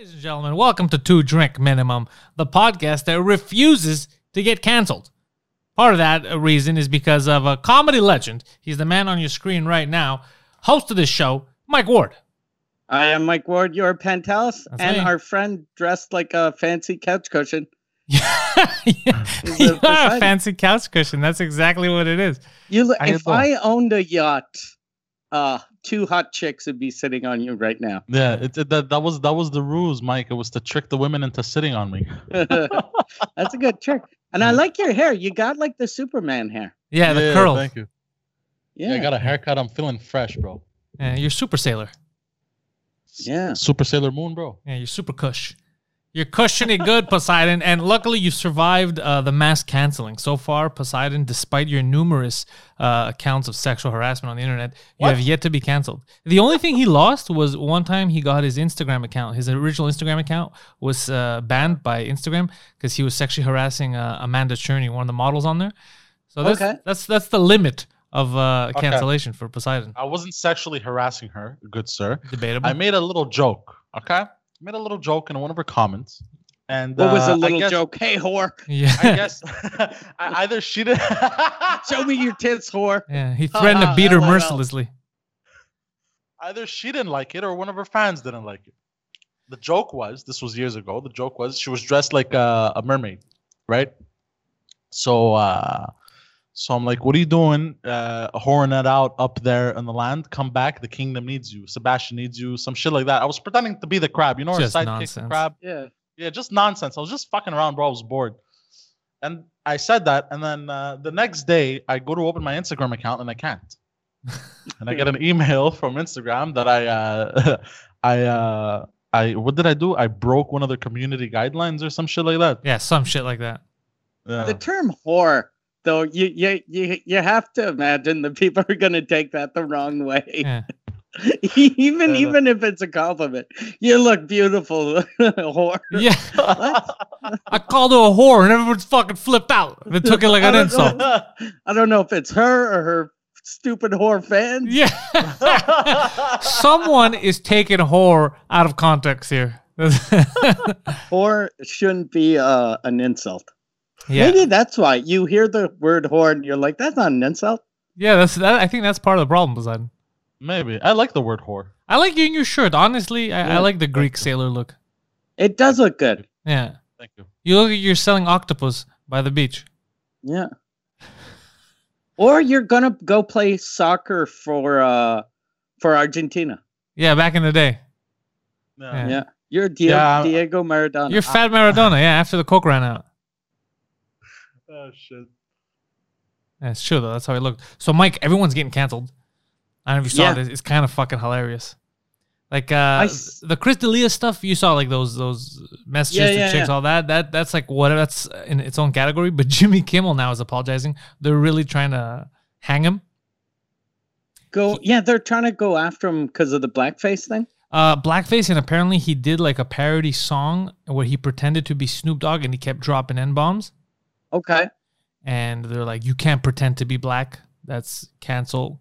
Ladies and gentlemen, welcome to Two Drink Minimum, the podcast that refuses to get canceled. Part of that reason is because of a comedy legend. He's the man on your screen right now, host of this show, Mike Ward. I am Mike Ward, your Pantelis, and our friend dressed like a fancy couch cushion. Yeah. You are a fancy couch cushion. That's exactly what it is. If I owned a yacht, two hot chicks would be sitting on you right now. Yeah, that was the ruse, Mike. It was to trick the women into sitting on me. That's a good trick. And I like your hair. You got like the Superman hair. Yeah, the curls. Thank you. Yeah, I got a haircut. I'm feeling fresh, bro. Yeah, you're Super Sailor. Yeah. Super Sailor Moon, bro. Yeah, you're Super Kush. You're cushioning good, Poseidon, and luckily you survived the mass canceling. So far, Poseidon, despite your numerous accounts of sexual harassment on the internet, you have yet to be canceled. The only thing he lost was one time he got his Instagram account. His original Instagram account was banned by Instagram because he was sexually harassing Amanda Cherney, one of the models on there. So that's the limit of cancellation for Poseidon. I wasn't sexually harassing her, good sir. Debatable. I made a little joke, okay? Made a little joke in one of her comments, and what was a little joke? Hey, whore! Yeah, I guess either she did. Show me your tits, whore! Yeah, he threatened to beat her mercilessly. Either she didn't like it, or one of her fans didn't like it. The joke was, this was years ago. The joke was she was dressed like a mermaid, right? So, so I'm like, what are you doing, whoring that out up there in the land? Come back. The kingdom needs you. Sebastian needs you. Some shit like that. I was pretending to be the crab. You know, just sidekick nonsense. Crab? Yeah, just nonsense. I was just fucking around, bro. I was bored. And I said that. And then the next day, I go to open my Instagram account, and I can't. And I get an email from Instagram that I what did I do? I broke one of their community guidelines or some shit like that. Yeah, some shit like that. Yeah. The term whore. Though you have to imagine the people are gonna take that the wrong way. Yeah. even if it's a compliment. You look beautiful, whore. Yeah. I called her a whore and everyone's fucking flipped out. They took it like an insult. I don't know if it's her or her stupid whore fans. Yeah. Someone is taking whore out of context here. Whore shouldn't be an insult. Yeah. Maybe that's why you hear the word whore and you're like, that's not an insult. Yeah, I think that's part of the problem, Poseidon. Maybe. I like the word whore. I like you in your shirt. Honestly, I like the Greek sailor look. It does look good. Yeah. Thank you. You look like you're selling octopus by the beach. Yeah. Or you're going to go play soccer for Argentina. Yeah, back in the day. No. Yeah. You're Diego Maradona. You're fat Maradona, yeah, after the Coke ran out. Oh, shit. That's true, though. That's how it looked. So, Mike, everyone's getting canceled. I don't know if you saw this. It's kind of fucking hilarious. Like, the Chris D'Elia stuff, you saw, like, those messages to chicks, all that. That's, like, whatever. That's in its own category. But Jimmy Kimmel now is apologizing. They're really trying to hang him. They're trying to go after him because of the blackface thing. Blackface, and apparently he did, like, a parody song where he pretended to be Snoop Dogg and he kept dropping N-bombs. Okay. And they're like, you can't pretend to be black. That's cancel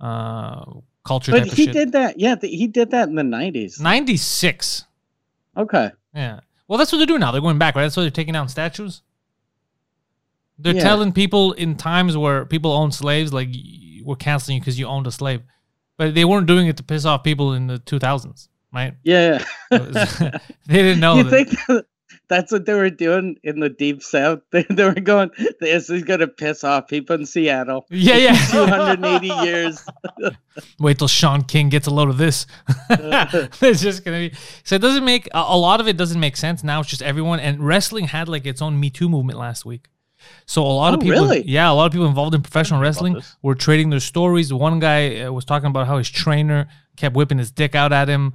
culture. But he did that. Yeah, he did that in the 90s. 96. Okay. Yeah. Well, that's what they're doing now. They're going back, right? That's why they're taking down statues. They're telling people in times where people owned slaves, like, we're canceling you because you owned a slave. But they weren't doing it to piss off people in the 2000s, right? Yeah. They didn't know that's what they were doing in the Deep South. They were going, this is going to piss off people in Seattle. Yeah. 280 years. Wait till Sean King gets a load of this. It's just going to be... So it doesn't make... A lot of it doesn't make sense. Now it's just everyone... And wrestling had like its own Me Too movement last week. So a lot of people... Really? Yeah, a lot of people involved in professional wrestling were trading their stories. One guy was talking about how his trainer... kept whipping his dick out at him.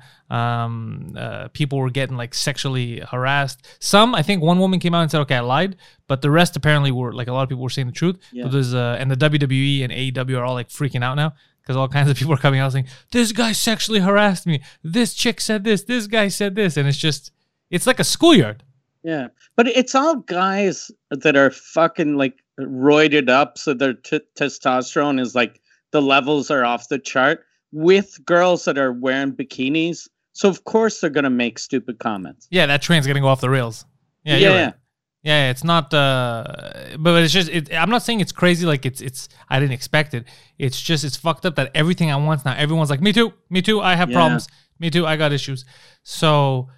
People were getting like sexually harassed. I think one woman came out and said, okay, I lied. But the rest apparently were like, a lot of people were saying the truth. Yeah. But there's, and the WWE and AEW are all like freaking out now because all kinds of people are coming out saying, this guy sexually harassed me. This chick said this. This guy said this. And it's just, it's like a schoolyard. Yeah. But it's all guys that are fucking like roided up. So their testosterone is like, the levels are off the chart. With girls that are wearing bikinis, So of course they're going to make stupid comments. Yeah, that train's going to go off the rails. Yeah, yeah, you're right. Yeah, it's not. But it's just. I'm not saying it's crazy. Like it's. I didn't expect it. It's just. It's fucked up that everything I want now. Everyone's like, me too. Me too. I have problems. Me too. I got issues. So,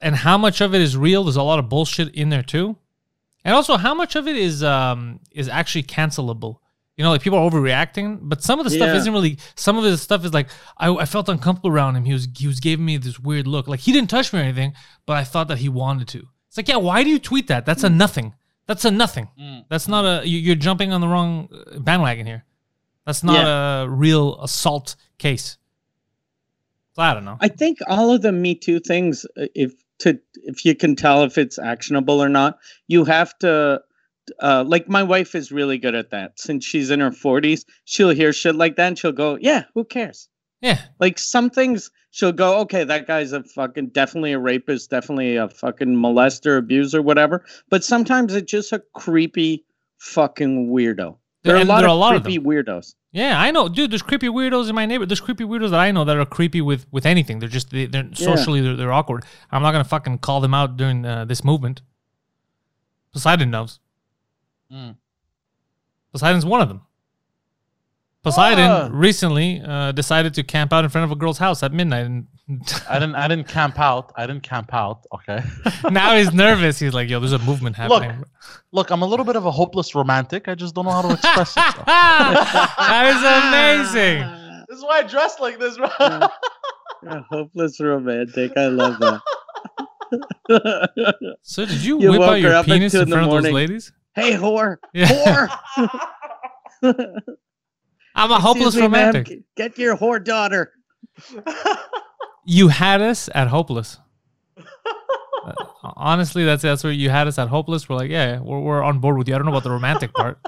and how much of it is real? There's a lot of bullshit in there too. And also, how much of it is actually cancelable? You know, like people are overreacting, but some of the stuff isn't really. Some of the stuff is like I felt uncomfortable around him. He was giving me this weird look. Like he didn't touch me or anything, but I thought that he wanted to. It's like, yeah, why do you tweet that? That's a nothing. That's a nothing. That's not a. You're jumping on the wrong bandwagon here. That's not a real assault case. So I don't know. I think all of the Me Too things, if you can tell if it's actionable or not, you have to. Like my wife is really good at that. Since she's in her 40s, she'll hear shit like that and she'll go, yeah, who cares? Yeah. Like some things she'll go, okay, that guy's a fucking, definitely a rapist, definitely a fucking molester, abuser, whatever. But sometimes it's just a creepy fucking weirdo. There are a lot of creepy weirdos. Yeah, I know. Dude, there's creepy weirdos in my neighborhood. There's creepy weirdos that I know that are creepy with anything. They're just, socially, they're awkward. I'm not going to fucking call them out during this movement. Poseidon knows. Poseidon's one of them. Poseidon recently decided to camp out in front of a girl's house at midnight. And I didn't camp out. Okay. Now he's nervous. He's like, yo, there's a movement happening. Look, I'm a little bit of a hopeless romantic. I just don't know how to express it. That is amazing. This is why I dress like this. You're a hopeless romantic. I love that. So did you whip out your penis in front of those ladies? Hey, whore. Yeah. Whore. I'm a hopeless romantic. Ma'am, get your whore daughter. You had us at hopeless. Honestly, that's where you had us at hopeless. We're like, yeah, we're on board with you. I don't know about the romantic part.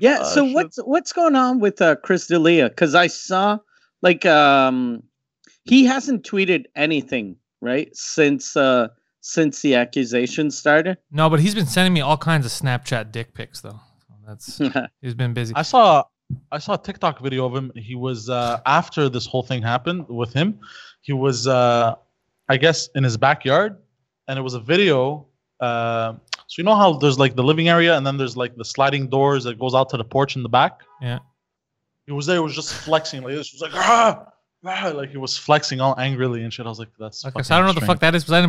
Yeah. So shit. What's going on with Chris D'Elia? Because I saw like he hasn't tweeted anything right since the accusation started. No, but he's been sending me all kinds of Snapchat dick pics though. He's been busy. I saw a TikTok video of him. He was after this whole thing happened with him. He was, I guess, in his backyard, and it was a video. So you know how there's like the living area, and then there's like the sliding doors that goes out to the porch in the back. Yeah, he was there. He was just flexing like this. He was like, like he was flexing all angrily and shit. I was like, that's okay. So I don't know what the fuck that is, but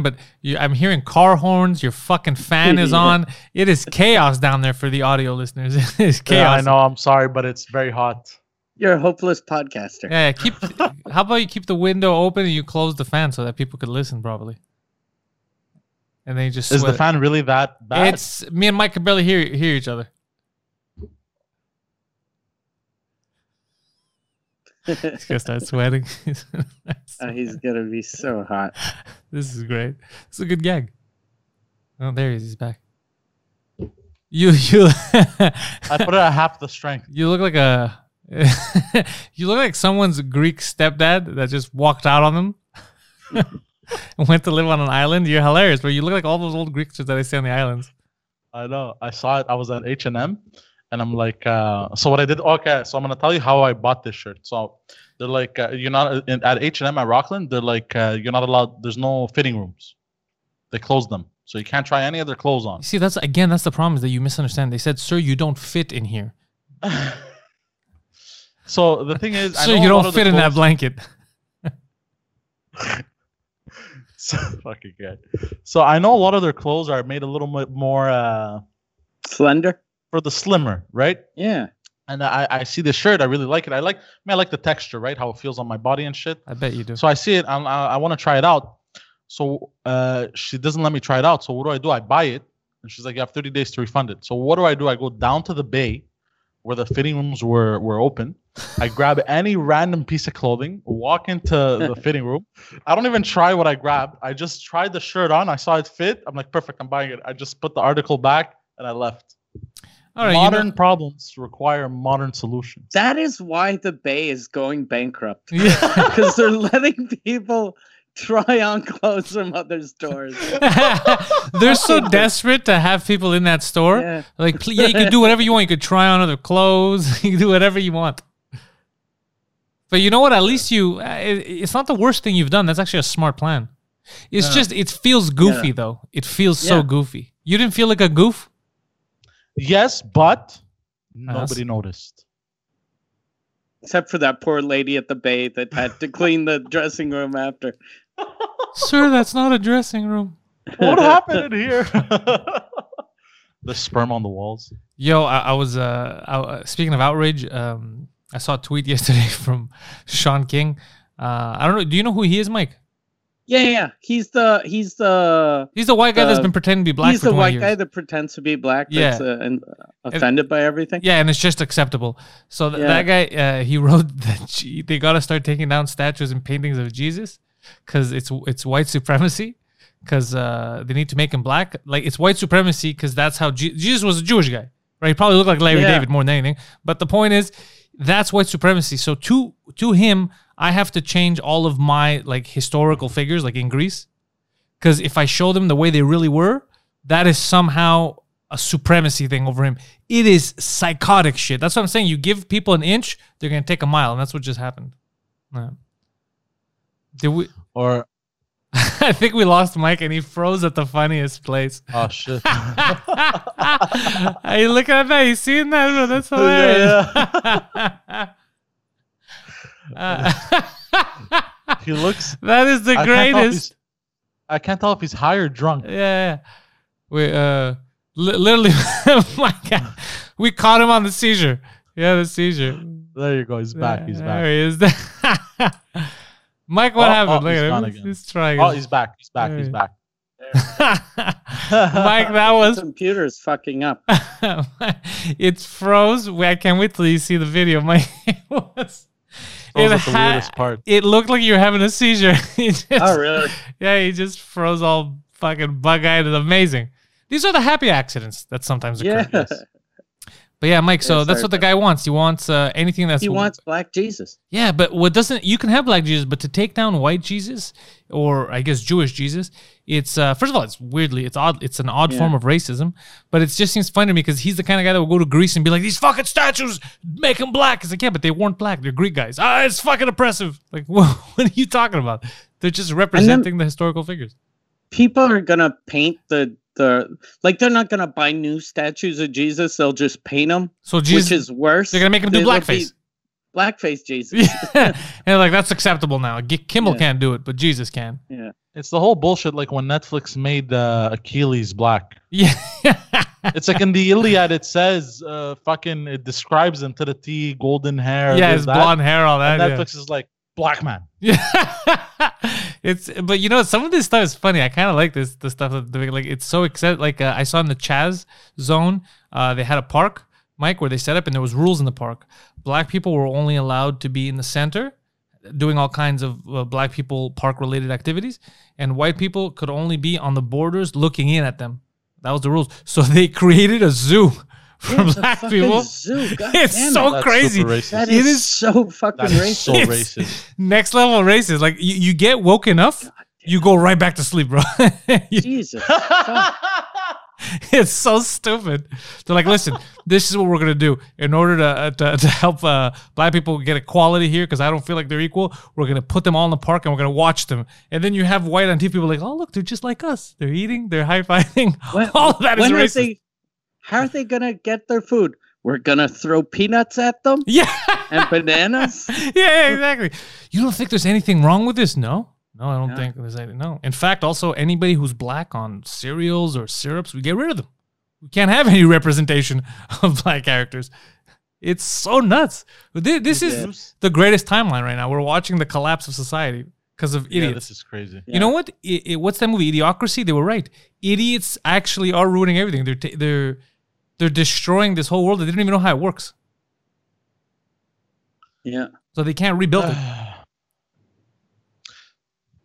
I'm hearing car horns. Your fucking fan is on. It is chaos down there for the audio listeners. It is chaos. Yeah, I know. I'm sorry, but it's very hot. You're a hopeless podcaster. Yeah. How about you keep the window open and you close the fan so that people could listen properly? And they just is the fan really that bad? It's me and Mike can barely hear each other. He's gonna start sweating. He's gonna be so hot. This is great. It's a good gag. Oh, there he is. He's back. You. I put it at half the strength. You look like someone's Greek stepdad that just walked out on them and went to live on an island. You're hilarious, but you look like all those old Greek kids that I see on the islands. I know. I saw it. I was at H&M. And I'm like, so what I did, okay, so I'm going to tell you how I bought this shirt. So they're like, at H&M at Rockland, they're like, you're not allowed, there's no fitting rooms. They closed them. So you can't try any other clothes on. See, that's the problem is that you misunderstand. They said, sir, you don't fit in here. So the thing is, sir, you don't fit in that blanket. So fucking good. So I know a lot of their clothes are made a little bit more slender. For the slimmer, right? Yeah. And I see the shirt. I really like it. I like the texture, right? How it feels on my body and shit. I bet you do. So I see it. I want to try it out. So she doesn't let me try it out. So what do? I buy it. And she's like, you have 30 days to refund it. So what do? I go down to the bay where the fitting rooms were open. I grab any random piece of clothing, walk into the fitting room. I don't even try what I grabbed. I just tried the shirt on. I saw it fit. I'm like, perfect. I'm buying it. I just put the article back and I left. All right, modern problems require modern solutions. That is why the Bay is going bankrupt. Yeah. Because they're letting people try on clothes from other stores. They're so desperate to have people in that store. Yeah. Like, you can do whatever you want. You could try on other clothes. You can do whatever you want. But you know what? At least you, it's not the worst thing you've done. That's actually a smart plan. It's just, it feels goofy though. It feels so goofy. You didn't feel like a goof? Yes, but nobody noticed. Except for that poor lady at the Bay that had to clean the dressing room after. Sir, that's not a dressing room. What happened in here? The sperm on the walls. Yo, I was speaking of outrage. I saw a tweet yesterday from Sean King. I don't know. Do you know who he is, Mike? Yeah. He's the white guy that's been pretending to be black. He's for the white guy that pretends to be black. That's and offended by everything. Yeah, and it's just acceptable. So that guy, he wrote that they gotta start taking down statues and paintings of Jesus because it's white supremacy. Because they need to make him black. Like, it's white supremacy because that's how Jesus was a Jewish guy, right? He probably looked like Larry David more than anything. But the point is, that's white supremacy. So to him, I have to change all of my, like, historical figures, like in Greece. Because if I show them the way they really were, that is somehow a supremacy thing over him. It is psychotic shit. That's what I'm saying. You give people an inch, they're going to take a mile. And that's what just happened. Yeah. I think we lost Mike and he froze at the funniest place. Oh, shit. Are you looking at that? You seeing that? Bro? That's hilarious. Yeah. He looks... That is the greatest. I can't tell if he's high or drunk. Yeah. We literally... We caught him on the seizure. Yeah, the seizure. There you go. He's back. Yeah, there he is. Mike, what happened? Look at him. He's trying. Oh, he's back. He's back. Mike, that was... The computer's fucking up. It froze. I can't wait till you see the video, Mike. It was the weirdest part. It looked like you were having a seizure. Oh, really? Yeah, he just froze all fucking bug-eyed. It's amazing. These are the happy accidents that sometimes occur. Yeah. Yes. But yeah, Mike, so that's what the guy wants. He wants anything that's... He wants black Jesus. Yeah, but what doesn't... You can have black Jesus, but to take down white Jesus, or I guess Jewish Jesus, it's... first of all, it's weirdly... It's odd. It's an odd form of racism, but it just seems funny to me because he's the kind of guy that will go to Greece and be like, these fucking statues, make them black. It's like, yeah, but they weren't black. They're Greek guys. Ah, it's fucking oppressive. Like, what are you talking about? They're just representing the historical figures. People are going to paint they're not gonna buy new statues of Jesus. They'll just paint them. So Jesus, which is worse. They're gonna make him do blackface. Blackface Jesus. Yeah. And like that's acceptable now. Kimmel can't do it, but Jesus can. Yeah. It's the whole bullshit. Like when Netflix made Achilles black. Yeah. It's like in the Iliad. It says, it describes him to the T, golden hair. Yeah, his blonde hair, all that. And Netflix is like black man. Yeah. But you know, some of this stuff is funny. I kind of like the stuff that they're doing. Like, it's so exciting. Like, I saw in the Chaz Zone, they had a park, Mike, where they set up and there was rules in the park. Black people were only allowed to be in the center doing all kinds of black people park-related activities. And white people could only be on the borders looking in at them. That was the rules. So they created a zoo for black people. It's so crazy. That is so fucking racist. So racist. Next level racist. Like you get woke enough, you go right back to sleep, bro. Jesus. It's so stupid. They're like, listen, this is what we're gonna do in order to help black people get equality here, because I don't feel like they're equal. We're gonna put them all in the park and we're gonna watch them. And then you have white Antifa people like, oh look, they're just like us. They're eating, they're high-fiving. All of that is racist. How are they going to get their food? We're going to throw peanuts at them? Yeah. And bananas? Yeah, exactly. You don't think there's anything wrong with this? No, I don't think there's anything. No. In fact, also, anybody who's black on cereals or syrups, we get rid of them. We can't have any representation of black characters. It's so nuts. This is the greatest timeline right now. We're watching the collapse of society because of idiots. Yeah, this is crazy. You know what? What's that movie, Idiocracy? They were right. Idiots actually are ruining everything. They're destroying this whole world. They didn't even know how it works. Yeah. So they can't rebuild it.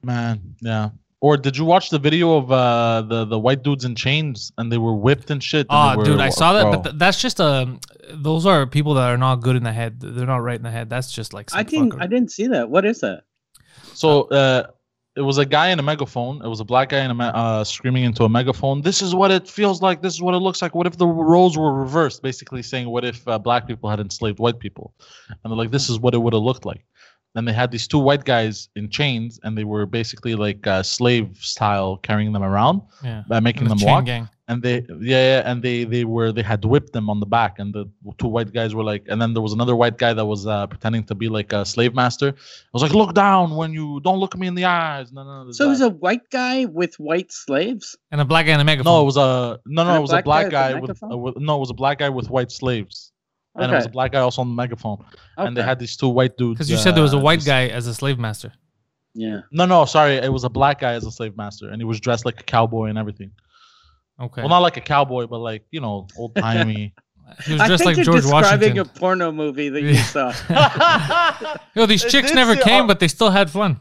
Man, yeah. Or did you watch the video of the white dudes in chains and they were whipped and shit? Dude, I saw that. Bro. But that's just those are people that are not good in the head. They're not right in the head. That's just like I didn't see that. What is that? So it was a guy in a megaphone. It was a black guy in screaming into a megaphone. This is what it feels like. This is what it looks like. What if the roles were reversed? Basically saying, what if black people had enslaved white people? And they're like, this is what it would have looked like. And they had these two white guys in chains, and they were basically like slave style carrying them around, by making them walk. Gang. And they, and they had whipped them on the back, and the two white guys were like, and then there was another white guy that was pretending to be like a slave master. I was like, look down when you don't look me in the eyes. No. So it was a white guy with white slaves and a black guy in a megaphone. No, it was a black guy with white slaves. Okay. And it was a black guy also on the megaphone. Okay. And they had these two white dudes. Because you said there was a white guy as a slave master. Yeah. No, sorry. It was a black guy as a slave master. And he was dressed like a cowboy and everything. Okay. Well, not like a cowboy, but like, you know, old-timey. He was dressed like George Washington. I think you're describing a porno movie that you saw. You know, these chicks never came, but they still had fun.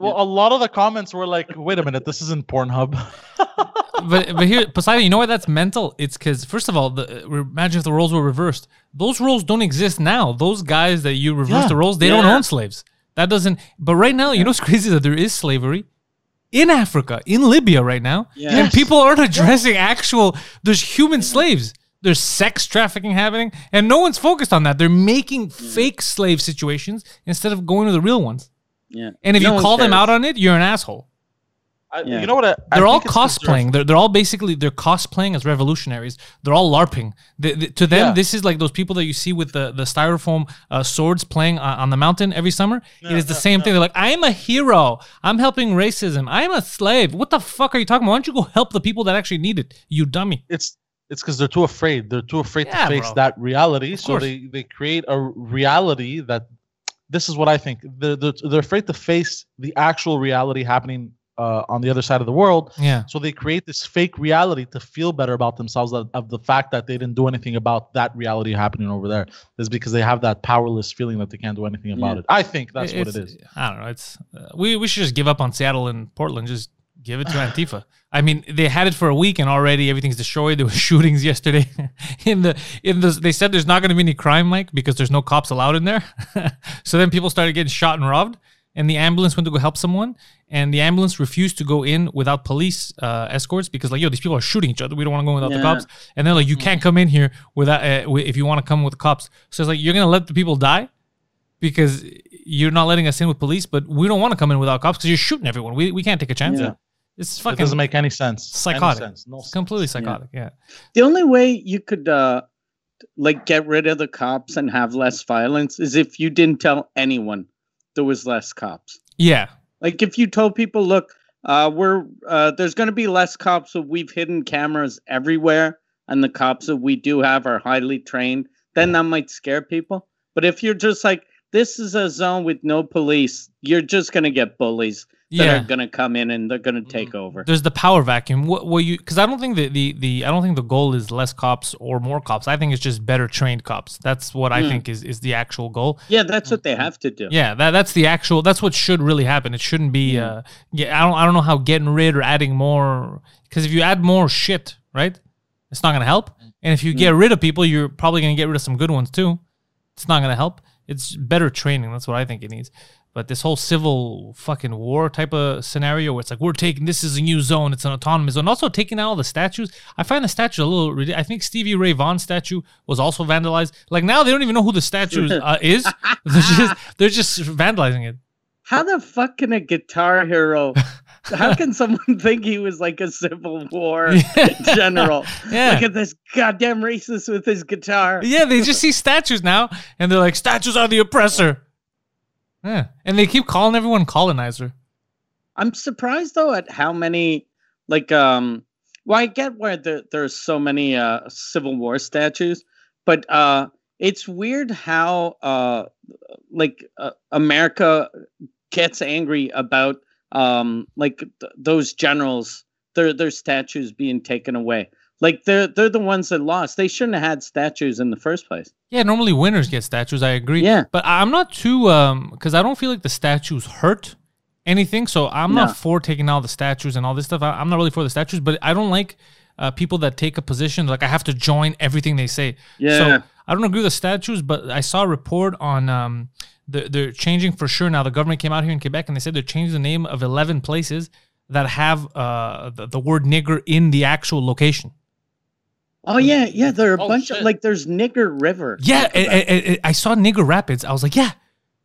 Well, a lot of the comments were like, wait a minute, this isn't Pornhub. But here, Poseidon, you know why that's mental? It's because, first of all, imagine if the roles were reversed. Those roles don't exist now. Those guys that you reverse the roles, they don't own slaves. That doesn't... But right now, you know what's crazy? That there is slavery in Africa, in Libya right now. Yes. And people aren't addressing actual... There's human slaves. There's sex trafficking happening. And no one's focused on that. They're making fake slave situations instead of going to the real ones. Yeah. And if you call them out on it, you're an asshole. You know what? They're all cosplaying. They're all basically cosplaying as revolutionaries. They're all LARPing. To them, this is like those people that you see with the styrofoam swords playing on the mountain every summer. It is the same thing. They're like, I'm a hero. I'm helping racism. I'm a slave. What the fuck are you talking about? Why don't you go help the people that actually need it? You dummy. It's because they're too afraid. They're too afraid to face that reality. So they create a reality that this is what I think. They're afraid to face the actual reality happening on the other side of the world. Yeah. So they create this fake reality to feel better about themselves of the fact that they didn't do anything about that reality happening over there. It's because they have that powerless feeling that they can't do anything about it. I think that's what it is. I don't know. It's we should just give up on Seattle and Portland. Just give it to Antifa. I mean, they had it for a week and already everything's destroyed. There were shootings yesterday. They said there's not going to be any crime, Mike, because there's no cops allowed in there. So then people started getting shot and robbed. And the ambulance went to go help someone, and the ambulance refused to go in without police escorts because, like, yo, these people are shooting each other. We don't want to go without the cops. And they're like, you can't come in here without if you want to come with the cops. So it's like, you're going to let the people die because you're not letting us in with police, but we don't want to come in without cops because you're shooting everyone. We can't take a chance. Yeah. It's fucking... It doesn't make any sense. Psychotic. Any sense. No sense. Completely psychotic, yeah. The only way you could... like, get rid of the cops and have less violence is if you didn't tell anyone there was less cops. Yeah. Like if you told people, look, there's going to be less cops, so we've hidden cameras everywhere, and the cops that we do have are highly trained, then that might scare people. But if you're just like, this is a zone with no police, you're just going to get bullies that are going to come in and they're going to take over. There's the power vacuum. Because I don't think the goal is less cops or more cops. I think it's just better trained cops. That's what I think is the actual goal. Yeah, that's what they have to do. Yeah, that's what should really happen. It shouldn't be. I don't know how getting rid or adding more. Because if you add more shit, right, it's not going to help. And if you get rid of people, you're probably going to get rid of some good ones too. It's not going to help. It's better training. That's what I think it needs. But this whole civil fucking war type of scenario where it's like, we're taking, this is a new zone. It's an autonomous zone. Also taking out all the statues. I find the statue a little ridiculous. I think Stevie Ray Vaughan's statue was also vandalized. Like now they don't even know who the statue is. They're just vandalizing it. How the fuck can a guitar hero... How can someone think he was like a civil war general? Yeah. Look at this goddamn racist with his guitar. Yeah, they just see statues now, and they're like, statues are the oppressor. Yeah, and they keep calling everyone colonizer. I'm surprised though at how many, like, well, I get where there's so many Civil War statues, but it's weird how, America gets angry about, those generals, their statues being taken away. Like they're the ones that lost. They shouldn't have had statues in the first place. Yeah, normally winners get statues. I agree. Yeah, but I'm not too because I don't feel like the statues hurt anything. So I'm not for taking out the statues and all this stuff. I'm not really for the statues, but I don't like people that take a position like I have to join everything they say. Yeah. So I don't agree with the statues, but I saw a report on they're changing for sure now. The government came out here in Quebec and they said they're changing the name of 11 places that have the word nigger in the actual location. Oh, yeah, there are a bunch of, like, there's Nigger River. Yeah, I saw Nigger Rapids. I was like, yeah,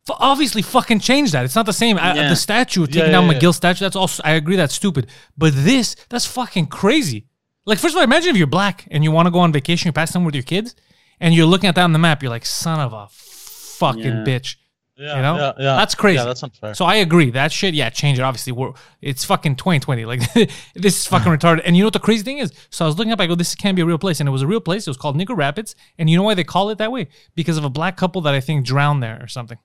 obviously fucking change that. It's not the same. The statue, taking down McGill's statue, that's also, I agree, that's stupid. But this, that's fucking crazy. Like, first of all, imagine if you're black and you want to go on vacation, you pass time with your kids, and you're looking at that on the map, you're like, son of a fucking bitch. Yeah, you know? That's crazy. Yeah, that's unfair. So I agree. That shit, change it. Obviously, it's fucking 2020. Like, this is fucking retarded. And you know what the crazy thing is? So I was looking up, I go, this can't be a real place. And it was a real place. It was called Nigger Rapids. And you know why they call it that way? Because of a black couple that I think drowned there or something.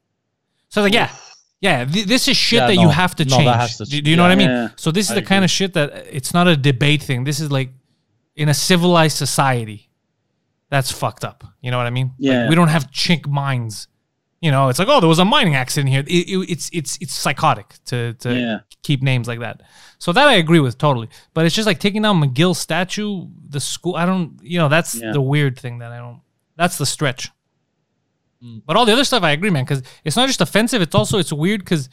So I was like, this is shit that you have to change. Do you know what I mean? Yeah. So this is the kind of shit that it's not a debate thing. This is like in a civilized society. That's fucked up. You know what I mean? Yeah. Like, we don't have chink minds. You know, it's like, oh, there was a mining accident here. It's psychotic to keep names like that. So that I agree with totally. But it's just like taking down McGill's statue, the school. I don't, you know, that's the weird thing that I don't. That's the stretch. Mm. But all the other stuff I agree, man, because it's not just offensive. It's also, it's weird because,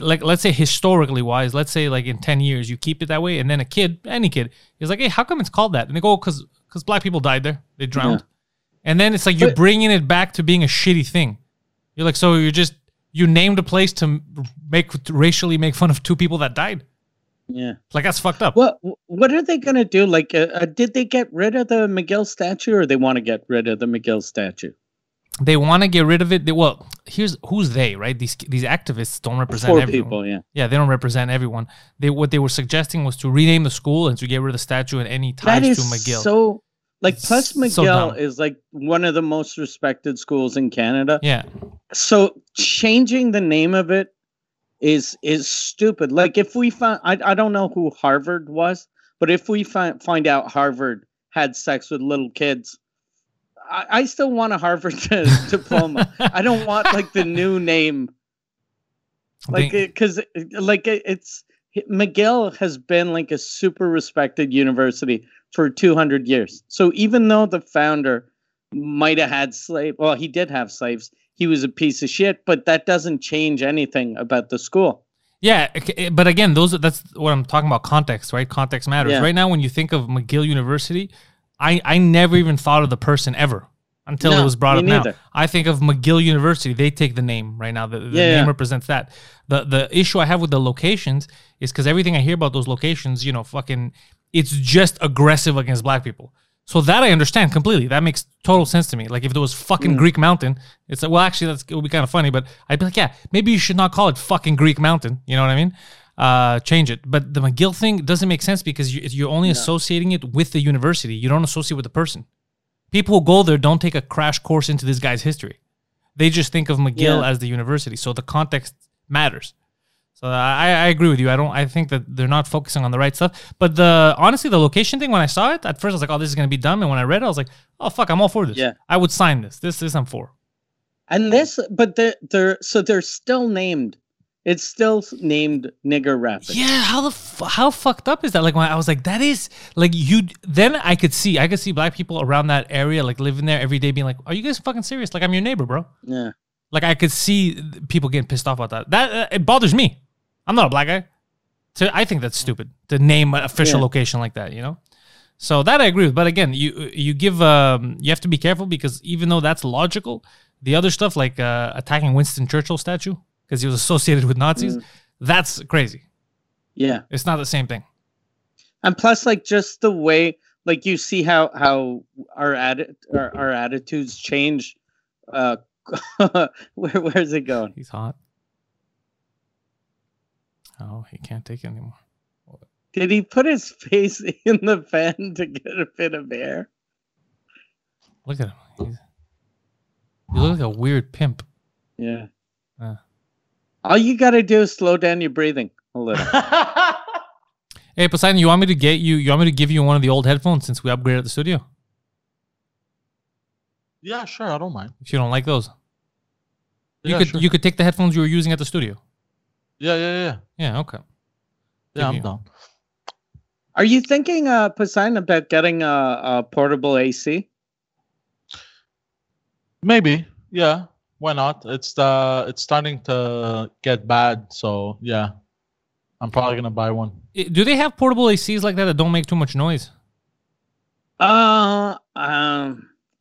like, let's say historically wise, let's say like in 10 years, you keep it that way. And then a kid, any kid, is like, hey, how come it's called that? And they go, because black people died there. They drowned. Yeah. And then it's like you're bringing it back to being a shitty thing. You're like, so you named a place to racially make fun of two people that died. Yeah. Like, that's fucked up. What are they going to do? Like, did they get rid of the McGill statue or they want to get rid of the McGill statue? They want to get rid of it. Here's who's they, right? These activists don't represent everyone. People, they don't represent everyone. What they were suggesting was to rename the school and to get rid of the statue and any ties to McGill. So... Like, plus McGill is like one of the most respected schools in Canada. Yeah. So changing the name of it is stupid. Like, if we find, I don't know who Harvard was, but if we find out Harvard had sex with little kids, I still want a Harvard diploma. I don't want like the new name. Like, because it's McGill has been like a super respected university for 200 years. So even though the founder might have had slaves, well, he did have slaves. He was a piece of shit, but that doesn't change anything about the school. Yeah, but again, that's what I'm talking about, context, right? Context matters. Yeah. Right now, when you think of McGill University, I never even thought of the person ever until it was brought up neither. Now. I think of McGill University. They take the name right now. The name represents that. The issue I have with the locations is because everything I hear about those locations, you know, fucking... It's just aggressive against black people. So that I understand completely. That makes total sense to me. Like, if there was fucking Greek Mountain, it's like, well, actually, it would be kind of funny, but I'd be like, yeah, maybe you should not call it fucking Greek Mountain. You know what I mean? Change it. But the McGill thing doesn't make sense because you're only associating it with the university. You don't associate with the person. People who go there don't take a crash course into this guy's history. They just think of McGill as the university. So the context matters. So I agree with you. I think that they're not focusing on the right stuff. But honestly, the location thing, when I saw it, at first I was like, oh, this is going to be dumb. And when I read it, I was like, oh, fuck, I'm all for this. Yeah. I would sign this. This I'm for. And this, but they're still named. It's still named Nigger Rapids. Yeah, how fucked up is that? Like, when I was like, that is, like, then I could see black people around that area, like, living there every day being like, are you guys fucking serious? Like, I'm your neighbor, bro. Yeah. Like, I could see people getting pissed off about that. That it bothers me. I'm not a black guy. So I think that's stupid to name an official location like that, you know? So that I agree with. But again, you have to be careful because even though that's logical, the other stuff like attacking Winston Churchill statue because he was associated with Nazis, that's crazy. Yeah. It's not the same thing. And plus, like, just the way, like, you see how our attitudes change. Where's it going? He's hot. Oh, he can't take it anymore. Did he put his face in the fan to get a bit of air? Look at him. You look like a weird pimp. Yeah. All you got to do is slow down your breathing a little. Hey, Poseidon, you want me to give you one of the old headphones since we upgraded the studio? Yeah, sure. I don't mind. If you don't like those. You could take the headphones you were using at the studio. Yeah, okay. Yeah, I'm down. Are you thinking, Poseidon, about getting a portable AC? Maybe, yeah. Why not? It's starting to get bad, so yeah. I'm probably going to buy one. Do they have portable ACs like that don't make too much noise? I'm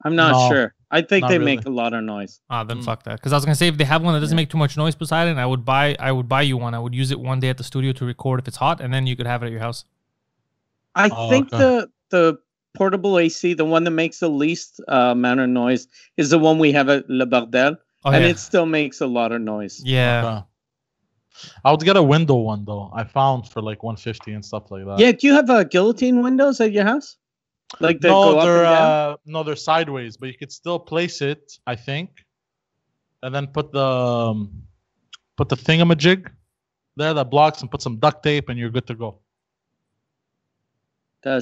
not sure. I think not they really. Make a lot of noise. Ah, then fuck that. Because I was gonna say if they have one that doesn't make too much noise, Poseidon, I would buy you one. I would use it one day at the studio to record if it's hot, and then you could have it at your house. I think the portable AC, the one that makes the least amount of noise, is the one we have at Le Bordel, and it still makes a lot of noise. Yeah. Okay. I would get a window one though. I found for like $150 and stuff like that. Yeah, do you have guillotine windows at your house? Like they go up and down? No, they're sideways, but you could still place it, I think, and then put the thingamajig there that blocks, and put some duct tape, and you're good to go. I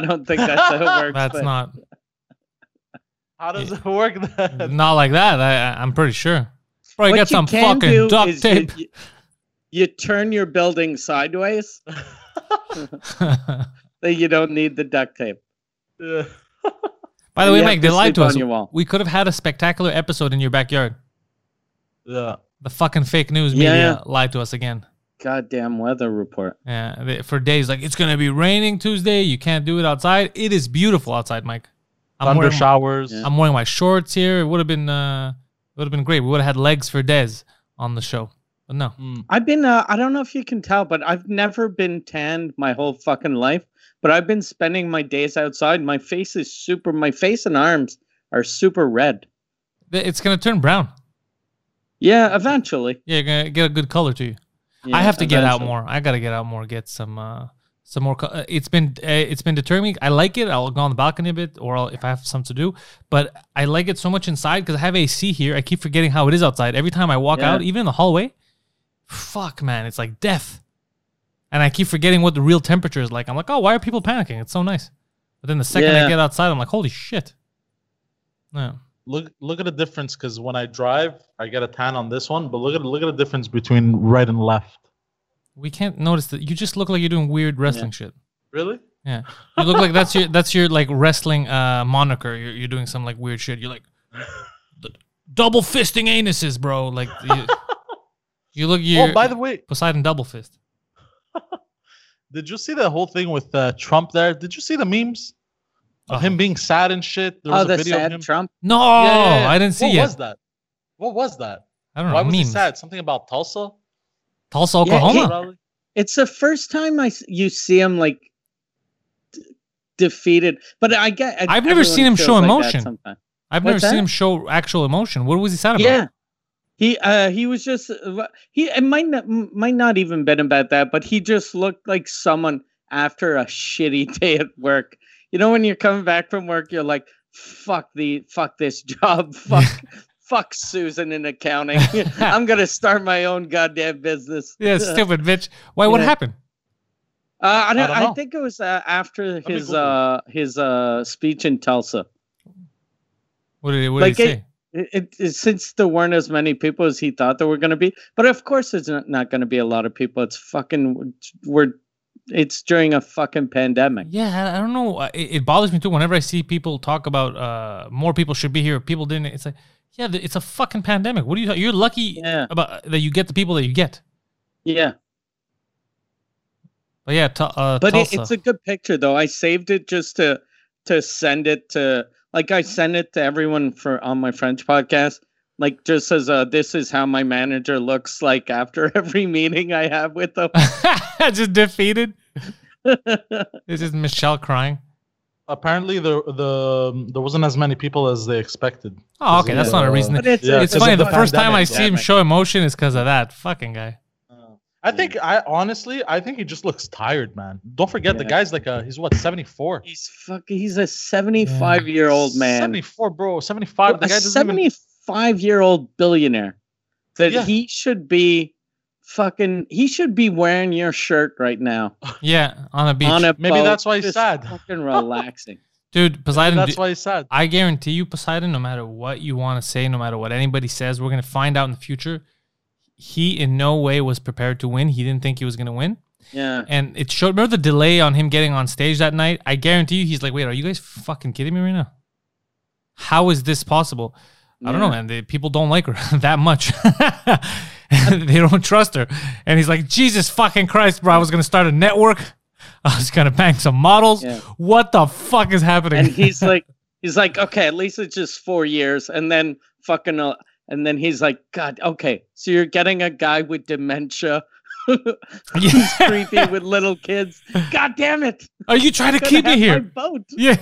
don't think that's how it works. That's not. How does it work then? Not like that. I'm pretty sure. Bro, you got some fucking duct tape. You turn your building sideways. You don't need the duct tape. By the way, Mike, they lied to us. We could have had a spectacular episode in your backyard. Yeah. The fucking fake news media lied to us again. Goddamn weather report. Yeah, for days. Like, it's going to be raining Tuesday. You can't do it outside. It is beautiful outside, Mike. Thunder showers. I'm wearing my shorts here. It would have been... it would have been great. We would have had legs for Dez on the show. But no. I've been, I don't know if you can tell, but I've never been tanned my whole fucking life. But I've been spending my days outside. My face and arms are super red. It's going to turn brown. Yeah, eventually. Yeah, you're going to get a good color to you. Yeah, I have to get out more. I got to get out more, get some more. It's been deterring me. I like it. I'll go on the balcony a bit, or if I have something to do. But I like it so much inside because I have AC here. I keep forgetting how it is outside. Every time I walk out, even in the hallway, fuck, man, it's like death. And I keep forgetting what the real temperature is like. I'm like, oh, why are people panicking? It's so nice. But then the second I get outside, I'm like, holy shit. Yeah. Look at the difference, because when I drive, I get a tan on this one. But look at the difference between right and left. We can't notice that. You just look like you're doing weird wrestling shit. Really? Yeah. You look like that's your like wrestling moniker. You're doing some like weird shit. You're like double fisting anuses, bro. Like you look. Oh, by the way, Poseidon double fist. Did you see the whole thing with Trump there? Did you see the memes of him being sad and shit? There was a video of him. Trump? No, I didn't see it. What was that? I don't know. Why was he sad? Something about Tulsa, Oklahoma. It's the first time you see him like defeated. But I get. I've never seen him show emotion. Like I've never seen him show actual emotion. What was he sad about? Yeah, he was just It might not even been about that, but he just looked like someone after a shitty day at work. You know, when you're coming back from work, you're like, fuck this job, Fuck Susan in accounting. I'm going to start my own goddamn business. Yeah, stupid bitch. Why? What happened? I don't know. I think it was after his speech in Tulsa. What did he say? Since there weren't as many people as he thought there were going to be, but of course there's not going to be a lot of people. It's during a fucking pandemic. Yeah, I don't know. It bothers me too whenever I see people talk about more people should be here. People didn't. It's like. Yeah, it's a fucking pandemic. What are you? You're lucky about that you get the people that you get. Yeah. But yeah, but it's a good picture though. I saved it just to send it to I sent it to everyone on my French podcast. Like just as this is how my manager looks like after every meeting I have with them. Just defeated. This is Michelle crying. Apparently, there wasn't as many people as they expected. Oh, okay, that's not a reason. It's funny. The first time I see him show emotion is because of that fucking guy. I think he just looks tired, man. Don't forget the guy's he's what, 74? He's a 75-year-old man. 74, bro. 75. The guy doesn't 75-year-old billionaire. He should be. Fucking, he should be wearing your shirt right now. Yeah, on a beach. Maybe that's why he's sad. Fucking relaxing. Dude, Poseidon. Maybe that's why he's sad. I guarantee you, Poseidon, no matter what you want to say, no matter what anybody says, we're going to find out in the future. He in no way was prepared to win. He didn't think he was going to win. Yeah. And it showed, remember the delay on him getting on stage that night? I guarantee you, he's like, wait, are you guys fucking kidding me right now? How is this possible? Yeah. I don't know, man. People don't like her that much. They don't trust her. And he's like, Jesus fucking Christ, bro. I was going to start a network. I was going to bank some models. Yeah. What the fuck is happening? And he's like, He's like, okay, at least it's just 4 years. And then fucking, and then he's like, God, okay. So you're getting a guy with dementia who's creepy with little kids. God damn it. Are you trying to keep me here? Boat. Yeah.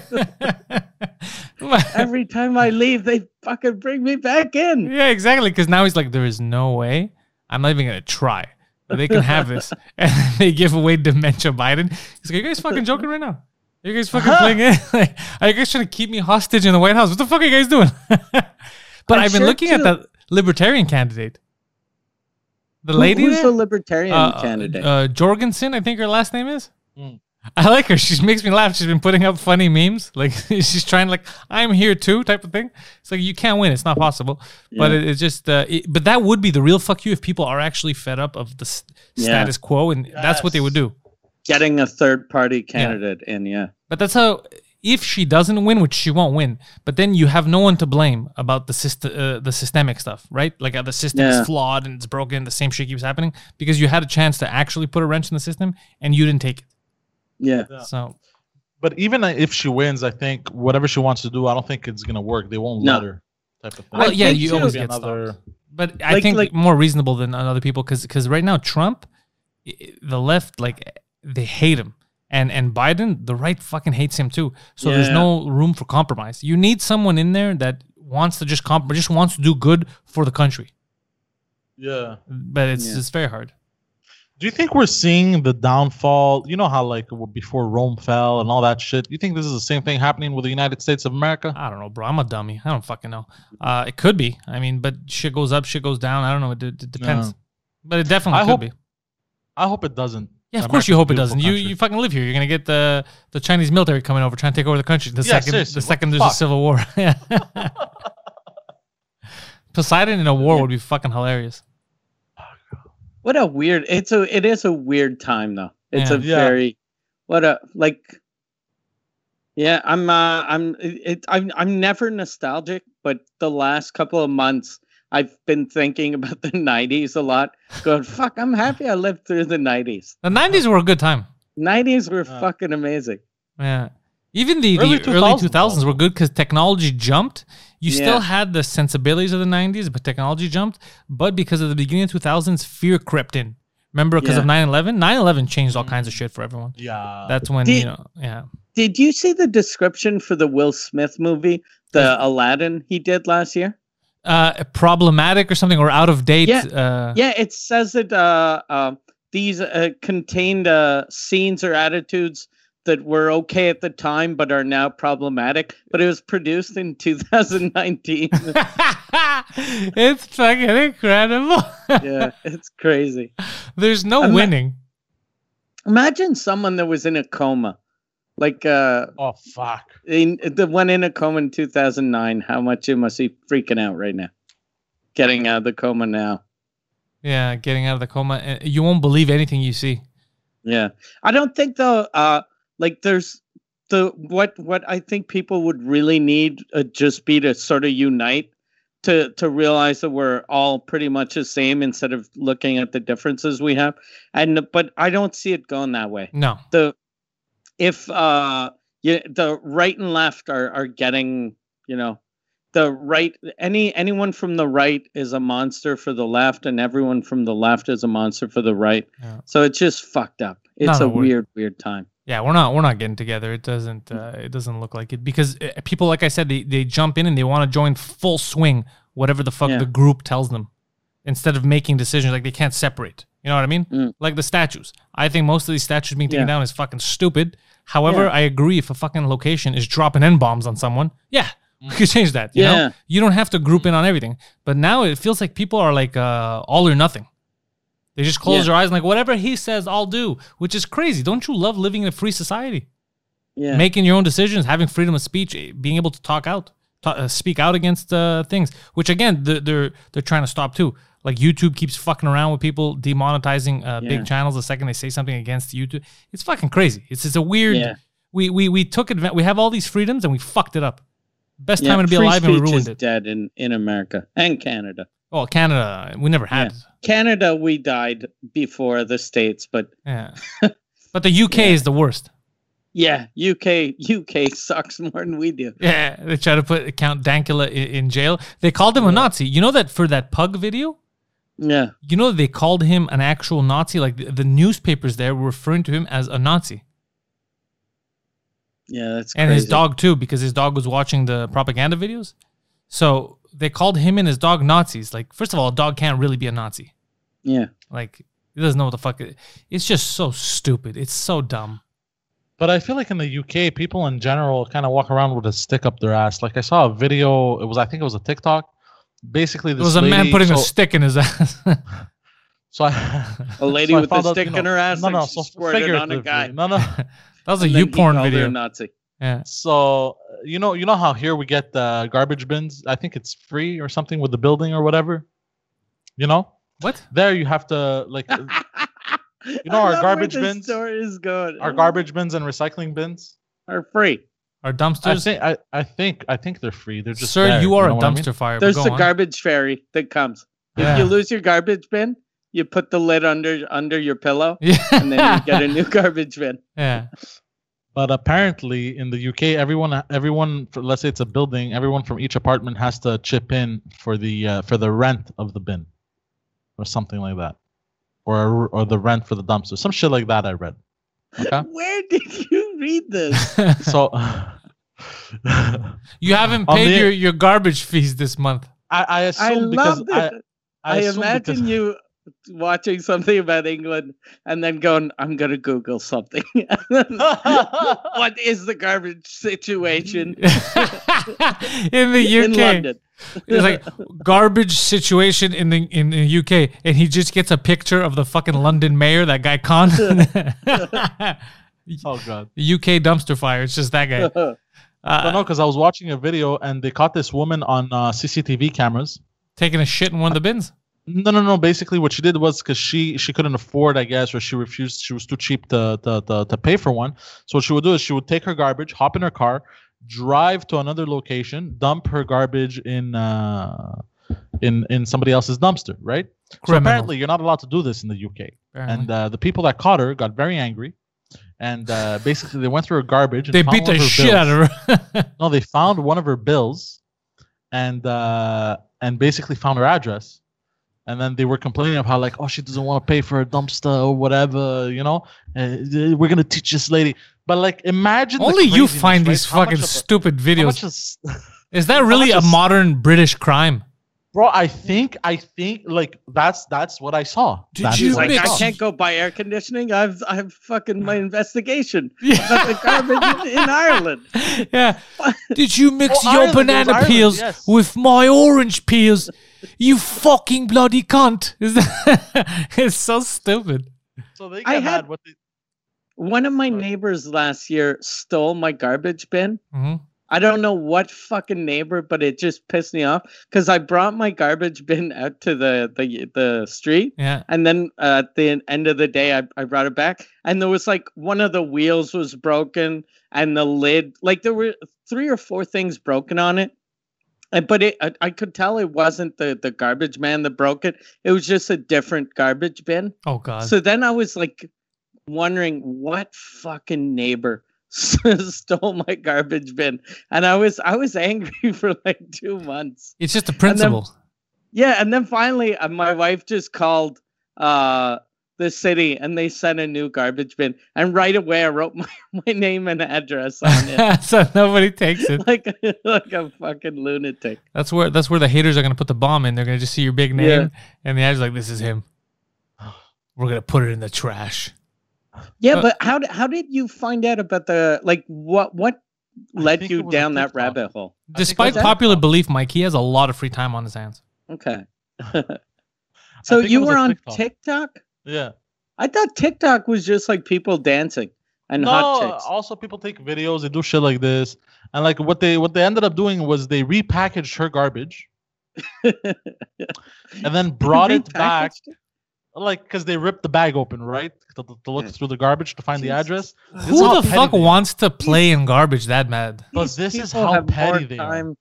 Every time I leave, they fucking bring me back in. Yeah, exactly. Because now he's like, there is no way. I'm not even going to try. They can have this. And they give away dementia Biden. He's like, are you guys fucking joking right now? Are you guys fucking playing it? Like, are you guys trying to keep me hostage in the White House? What the fuck are you guys doing? But I've been looking at the libertarian candidate. The lady. Who's the libertarian candidate? Jorgensen, I think her last name is. Mm. I like her. She makes me laugh. She's been putting up funny memes. Like, she's trying, like, I'm here too type of thing. It's like, you can't win. It's not possible. Yeah. But it's just, but that would be the real fuck you if people are actually fed up of the status quo. And that's what they would do. Getting a third party candidate in. Yeah. But that's how, if she doesn't win, which she won't win, but then you have no one to blame about the systemic stuff, right? Like the system is flawed and it's broken. The same shit keeps happening because you had a chance to actually put a wrench in the system and you didn't take it. Yeah. So, but even if she wins, I think whatever she wants to do, I don't think it's gonna work. They won't let her. Type of thing. Well, yeah, you always get stopped. But like, I think more reasonable than other people because right now Trump, the left, like they hate him, and Biden, the right fucking hates him too. So there's no room for compromise. You need someone in there that wants to just just wants to do good for the country. Yeah, but it's very hard. Do you think we're seeing the downfall? You know how, like, before Rome fell and all that shit? You think this is the same thing happening with the United States of America? I don't know, bro. I'm a dummy. I don't fucking know. It could be. I mean, but shit goes up, shit goes down. I don't know. It depends. Yeah. But it definitely could be. I hope it doesn't. Yeah, of course you hope it doesn't. You fucking live here. You're going to get the Chinese military coming over, trying to take over the country the second there's a civil war. Yeah. Poseidon in a war would be fucking hilarious. What a weird! It is a weird time though. It's Yeah, I'm never nostalgic, but the last couple of months I've been thinking about the '90s a lot. Going fuck, I'm happy I lived through the '90s. The '90s were a good time. '90s were fucking amazing. Yeah, even the early 2000s were good because technology jumped. You still had the sensibilities of the 90s, but technology jumped. But because of the beginning of 2000s, fear crept in. Remember, because of 9/11? 9/11 changed all kinds of shit for everyone. Yeah. That's when, Did you see the description for the Will Smith movie, Aladdin he did last year? Problematic or something, or out of date? Yeah, it says that these contained scenes or attitudes that were okay at the time, but are now problematic. But it was produced in 2019. It's fucking incredible. Yeah, it's crazy. There's no winning. Imagine someone that was in a coma, like oh fuck, the one in a coma in 2009. How much you must be freaking out right now, getting out of the coma now. Yeah, getting out of the coma. You won't believe anything you see. Yeah, I don't think though. Like there's what I think people would really need just be to sort of unite to realize that we're all pretty much the same instead of looking at the differences we have. But I don't see it going that way. No. The right and left are getting, the right, anyone from the right is a monster for the left, and everyone from the left is a monster for the right. Yeah. So it's just fucked up. It's weird time. Yeah, we're not getting together. It doesn't look like it because people, like I said, they jump in and they want to join full swing whatever the fuck the group tells them instead of making decisions. Like they can't separate. You know what I mean? Mm. Like the statues. I think most of these statues being taken down is fucking stupid. However, I agree if a fucking location is dropping N-bombs on someone, we could change that. You know, you don't have to group in on everything. But now it feels like people are like all or nothing. They just close their eyes and like, whatever he says, I'll do, which is crazy. Don't you love living in a free society? Yeah. Making your own decisions, having freedom of speech, being able to speak out against things, which again, they're trying to stop too. Like YouTube keeps fucking around with people demonetizing big channels the second they say something against YouTube. It's fucking crazy. It's a weird, we took advantage, we have all these freedoms and we fucked it up. Best time to be alive and we ruined it. Free speech is dead in America and Canada. Oh, Canada, we never had it. Canada, we died before the States, but... Yeah. But the UK is the worst. Yeah, UK sucks more than we do. Yeah, they try to put Count Dankula in jail. They called him a Nazi. You know that for that pug video? Yeah. You know they called him an actual Nazi? Like the newspapers there were referring to him as a Nazi. Yeah, that's crazy. And his dog too, because his dog was watching the propaganda videos. So they called him and his dog Nazis. Like, first of all, a dog can't really be a Nazi. Yeah. Like, he doesn't know what the fuck it is. It's just so stupid. It's so dumb. But I feel like in the UK, people in general kind of walk around with a stick up their ass. Like I saw a video. I think it was a TikTok. Basically, this lady, a man putting a stick in his ass. So a lady with a stick in her ass. So squirted on a guy. That was a YouPorn video. Nazi. Yeah. So you know how here we get the garbage bins. I think it's free or something with the building or whatever. You know what? There you have to like. Our garbage bins. Our garbage bins and recycling bins are free. Our dumpsters. I think they're free. They're just. Sir, there, you are a dumpster fire. There's the garbage fairy that comes. Yeah. If you lose your garbage bin, you put the lid under your pillow, and then you get a new garbage bin. Yeah. But apparently, in the UK, everyone, let's say it's a building, everyone from each apartment has to chip in for the rent of the bin, or something like that. Or the rent for the dumpster. Some shit like that I read. Okay? Where did you read this? So you haven't paid your garbage fees this month. I assume I imagine you watching something about England and then going, I'm going to Google something. What is the garbage situation in the UK? In London. It's like garbage situation in the UK, and he just gets a picture of the fucking London mayor, that guy Khan. Oh god, UK dumpster fire. It's just that guy. No, because I was watching a video and they caught this woman on CCTV cameras taking a shit in one of the bins. No. Basically, what she did was because she couldn't afford, I guess, or she refused. She was too cheap to pay for one. So what she would do is she would take her garbage, hop in her car, drive to another location, dump her garbage in somebody else's dumpster, right? Criminal. So apparently you're not allowed to do this in the UK. Apparently. And the people that caught her got very angry, and basically they went through her garbage. And they beat the shit out of her. No, they found one of her bills, and basically found her address. And then they were complaining of how, like, oh, she doesn't want to pay for her dumpster or whatever, you know. We're going to teach this lady. But, like, imagine. Only you find these fucking stupid videos. Is that really a modern British crime? Bro, I think like that's what I saw. Did you? Like, I can't go buy air conditioning. I've fucking my investigation about the garbage in Ireland. Yeah. Did you mix your banana peels with my orange peels? You fucking bloody cunt! It's so stupid. So they had one of my neighbors last year stole my garbage bin. Mm-hmm. I don't know what fucking neighbor, but it just pissed me off because I brought my garbage bin out to the street. Yeah. And then at the end of the day, I brought it back. And there was like one of the wheels was broken and the lid, like there were 3 or 4 things broken on it. But I could tell it wasn't the garbage man that broke it. It was just a different garbage bin. Oh, God. So then I was like wondering what fucking neighbor stole my garbage bin, and I was angry for like 2 months. It's just the principle. And then finally, my wife just called the city, and they sent a new garbage bin. And right away, I wrote my name and address on it, so nobody takes it. like a fucking lunatic. That's where the haters are gonna put the bomb in. They're gonna just see your big name, and the address, like, this is him. We're gonna put it in the trash. Yeah, but how did you find out about the, like, what led you down that rabbit hole? Despite popular belief, Mike, he has a lot of free time on his hands. Okay. So you were on TikTok? Yeah. I thought TikTok was just like people dancing and hot chicks. No, also people take videos, they do shit like this. And like what they ended up doing was they repackaged her garbage and then brought it back. Like, because they ripped the bag open, right? To look through the garbage to find the address. Who the fuck wants to play in garbage that mad? But this is how petty they are. I'm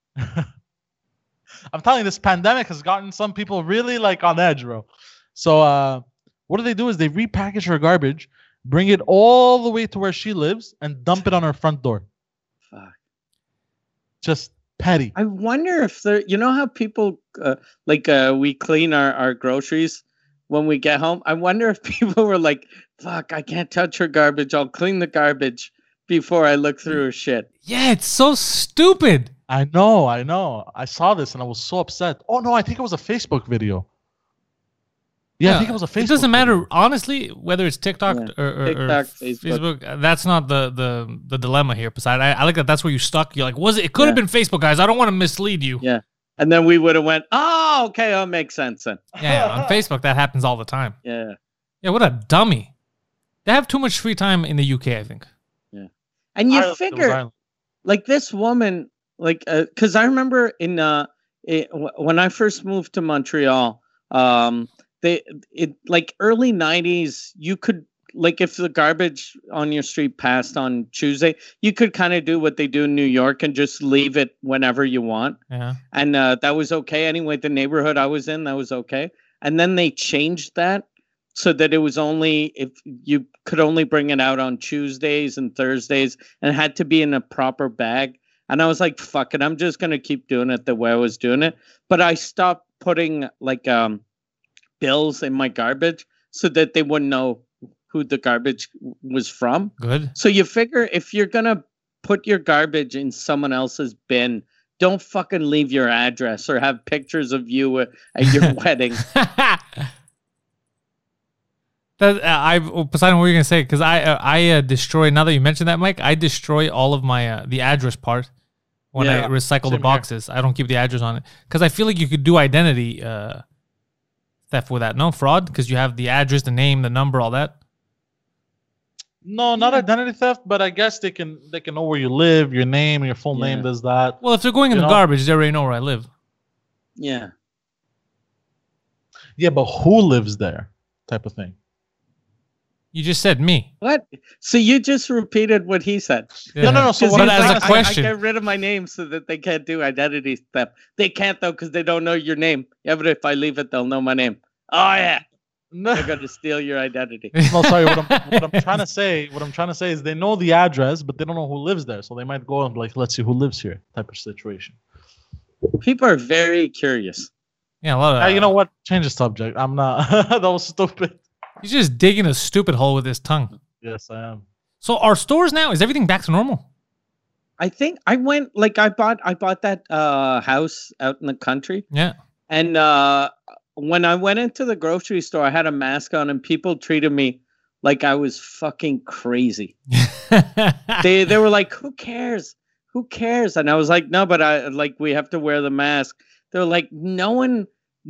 telling you, this pandemic has gotten some people really, like, on edge, bro. So what do they do is they repackage her garbage, bring it all the way to where she lives, and dump it on her front door. Fuck. Just petty. I wonder if there, you know how people, we clean our groceries when we get home? I wonder if people were like, fuck, I can't touch her garbage. I'll clean the garbage before I look through her shit. Yeah, it's so stupid. I know. I saw this and I was so upset. Oh, no, I think it was a Facebook video. Yeah, I think it was a Facebook video. It doesn't matter, honestly, whether it's TikTok or Facebook. That's not the dilemma here. Besides, I like that that's where you stuck. You're like, was it? It could have been Facebook, guys. I don't want to mislead you. Yeah. And then we would have went, oh, okay, that makes sense then. Yeah, on Facebook, that happens all the time. Yeah. Yeah, what a dummy. They have too much free time in the UK, I think. Yeah. And you figure, like, this woman, like, because I remember when I first moved to Montreal, early 90s, you could, like, if the garbage on your street passed on Tuesday, you could kind of do what they do in New York and just leave it whenever you want. Yeah. And that was okay. Anyway, the neighborhood I was in, that was okay. And then they changed that so that it was only if you could only bring it out on Tuesdays and Thursdays, and it had to be in a proper bag. And I was like, fuck it, I'm just going to keep doing it the way I was doing it. But I stopped putting, like, bills in my garbage so that they wouldn't know who the garbage was from. Good. So you figure if you're going to put your garbage in someone else's bin, don't fucking leave your address or have pictures of you at your wedding. Poseidon, what were you going to say? Because I destroy, now that you mentioned that, Mike, I destroy all of my the address part when I recycle the boxes. Here. I don't keep the address on it. Because I feel like you could do identity theft with that. No, fraud? Because you have the address, the name, the number, all that. No, not identity theft, but I guess they can know where you live, your name, your full name, does that. Well, if they're going in the garbage, they already know where I live. Yeah. Yeah, but who lives there type of thing. You just said me. What? So you just repeated what he said. Yeah. No. So what as a question. I get rid of my name so that they can't do identity theft. They can't, though, because they don't know your name. Yeah, but if I leave it, they'll know my name. Oh, yeah. No. They're going to steal your identity. No, sorry. What I'm trying to say is they know the address, but they don't know who lives there. So they might go and be like, let's see who lives here type of situation. People are very curious. Yeah, a lot of that. You know what? Change the subject. I'm not. That was stupid. He's just digging a stupid hole with his tongue. Yes, I am. So our stores now, is everything back to normal? I think I went, like, I bought that house out in the country. Yeah. And when I went into the grocery store, I had a mask on and people treated me like I was fucking crazy. They were like, who cares? Who cares? And I was like, no, but we have to wear the mask. They're like, no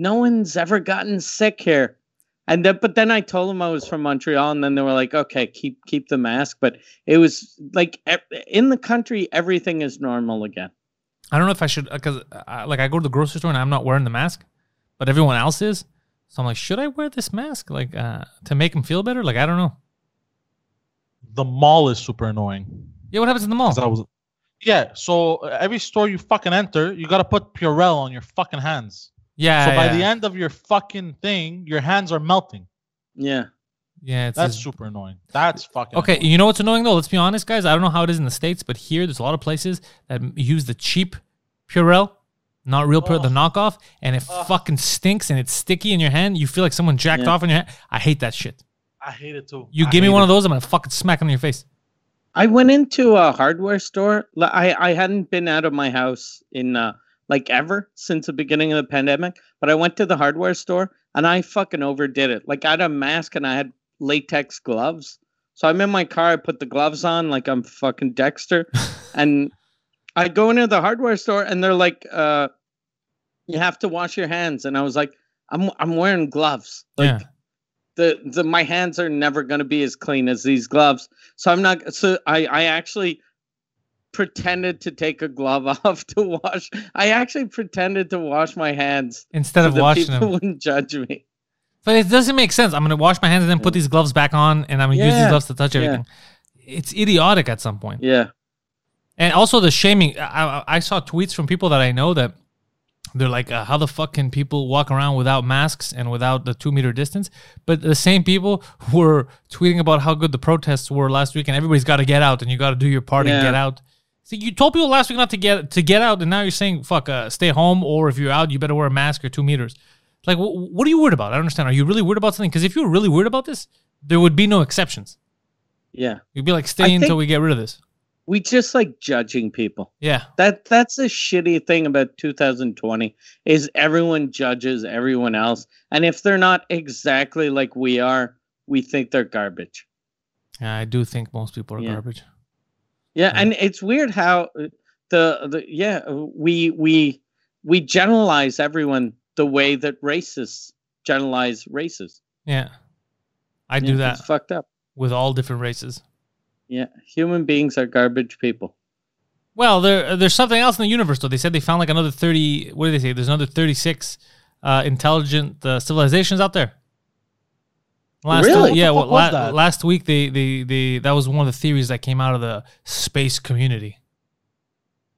one's ever gotten sick here. And then, but then I told them I was from Montreal, and then they were like, okay, keep the mask. But it was like, in the country, everything is normal again. I don't know if I should, because I go to the grocery store and I'm not wearing the mask, but everyone else is. So I'm like, should I wear this mask to make them feel better? Like, I don't know. The mall is super annoying. Yeah, what happens in the mall? So every store you fucking enter, you got to put Purell on your fucking hands. Yeah. So by the end of your fucking thing, your hands are melting. Yeah. Yeah. That's super annoying. That's fucking annoying. You know what's annoying though? Let's be honest, guys. I don't know how it is in the States, but here there's a lot of places that use the cheap Purell, not real Purell, the knockoff, and it fucking stinks and it's sticky in your hand. You feel like someone jacked off in your hand. I hate that shit. I hate it too. You give me one of those, I'm gonna fucking smack it on your face. I went into a hardware store. I hadn't been out of my house in ever since the beginning of the pandemic. But I went to the hardware store and I fucking overdid it. Like, I had a mask and I had latex gloves. So I'm in my car, I put the gloves on like I'm fucking Dexter. And I go into the hardware store and they're like, you have to wash your hands. And I was like, I'm wearing gloves. Like, my hands are never going to be as clean as these gloves. So I'm not, I actually pretended to take a glove off to wash. I actually pretended to wash my hands instead of washing them. People wouldn't judge me. But it doesn't make sense. I'm going to wash my hands and then put these gloves back on, and I'm going to use these gloves to touch everything. It's idiotic at some point. Yeah. And also the shaming. I saw tweets from people that I know that They're like, how the fuck can people walk around without masks and without the 2 meter distance? But the same people were tweeting about how good the protests were last week, and everybody's got to get out, and you got to do your part and get out. So you told people last week not to get out, and now you're saying, fuck, stay home, or if you're out, you better wear a mask or 2 meters. Like, what are you worried about? I don't understand. Are you really worried about something? Because if you were really worried about this, there would be no exceptions. Yeah. You'd be like, stay in until we get rid of this. We just like judging people. Yeah. That's the shitty thing about 2020 is everyone judges everyone else. And if they're not exactly like we are, we think they're garbage. I do think most people are garbage. Yeah. And it's weird how we generalize everyone the way that racists generalize races. Yeah. I do that. It's fucked up. With all different races. Yeah, human beings are garbage people. Well, there's something else in the universe, though. They said they found like another 30... What did they say? There's another 36 intelligent civilizations out there. Really? Yeah, well, last week, they that was one of the theories that came out of the space community.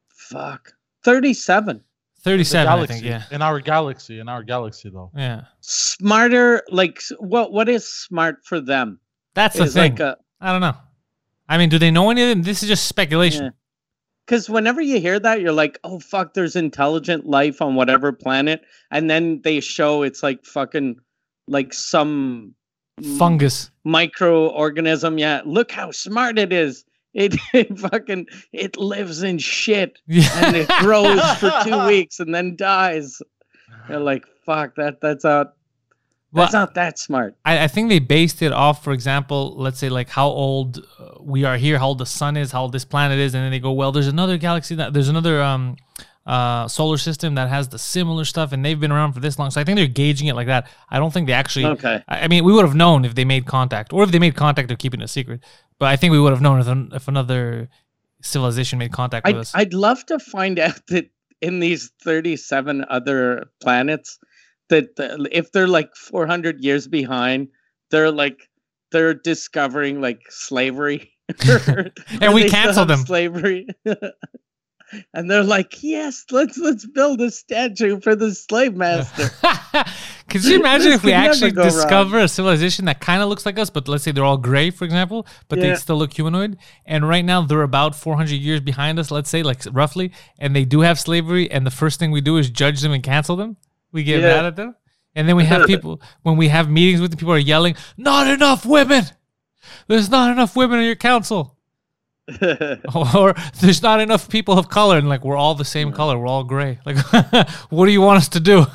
Fuck. 37. 37, galaxy, I think, yeah. In our galaxy, though. Yeah. Smarter, like, what is smart for them? That's the thing. Like I don't know. I mean, do they know any of them? This is just speculation. Because whenever you hear that, you're like, oh, fuck, there's intelligent life on whatever planet. And then they show it's like fucking like some fungus microorganism. Yeah. Look how smart it is. It lives in shit and it grows for 2 weeks and then dies. You're like, fuck, that's not that smart. I think they based it off, for example, let's say like how old we are here, how old the sun is, how old this planet is, and then they go, well, there's another galaxy, there's another solar system that has the similar stuff, and they've been around for this long. So I think they're gauging it like that. I don't think they actually... Okay. I mean, we would have known if they made contact, or if they made contact, they're keeping it a secret. But I think we would have known if another civilization made contact with us. I'd love to find out that in these 37 other planets... That if they're like 400 years behind, they're discovering like slavery, and we cancel them slavery, and they're like, yes, let's build a statue for the slave master. Could you imagine if we actually discover a civilization that kind of looks like us, but let's say they're all gray, for example, but they still look humanoid, and right now they're about 400 years behind us, let's say, like roughly, and they do have slavery, and the first thing we do is judge them and cancel them. We get mad at them. And then we have people, when we have meetings with them, people are yelling, not enough women. There's not enough women in your council. Or there's not enough people of color. And like, we're all the same color. We're all gray. Like, what do you want us to do?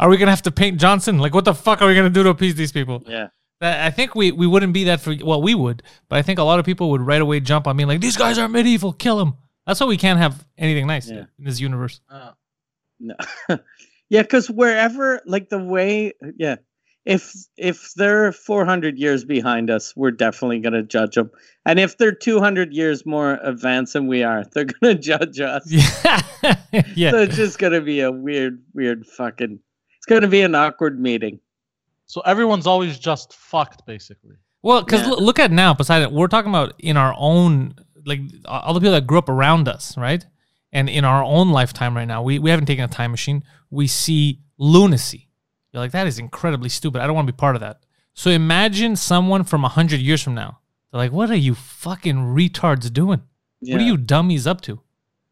Are we going to have to paint Johnson? Like, what the fuck are we going to do to appease these people? Yeah. I think we wouldn't be that for, well, we would, but I think a lot of people would right away jump on me like, these guys are medieval, kill them. That's why we can't have anything nice in this universe. No. Yeah, because wherever, like the way, if they're 400 years behind us, we're definitely going to judge them. And if they're 200 years more advanced than we are, they're going to judge us. Yeah. So it's just going to be a weird fucking, it's going to be an awkward meeting. So everyone's always just fucked, basically. Well, because look at now, Poseidon, we're talking about in our own, like all the people that grew up around us, right? And in our own lifetime right now, we haven't taken a time machine. We see lunacy. You're like, that is incredibly stupid. I don't want to be part of that. So imagine someone from 100 years from now. They're like, what are you fucking retards doing? Yeah. What are you dummies up to?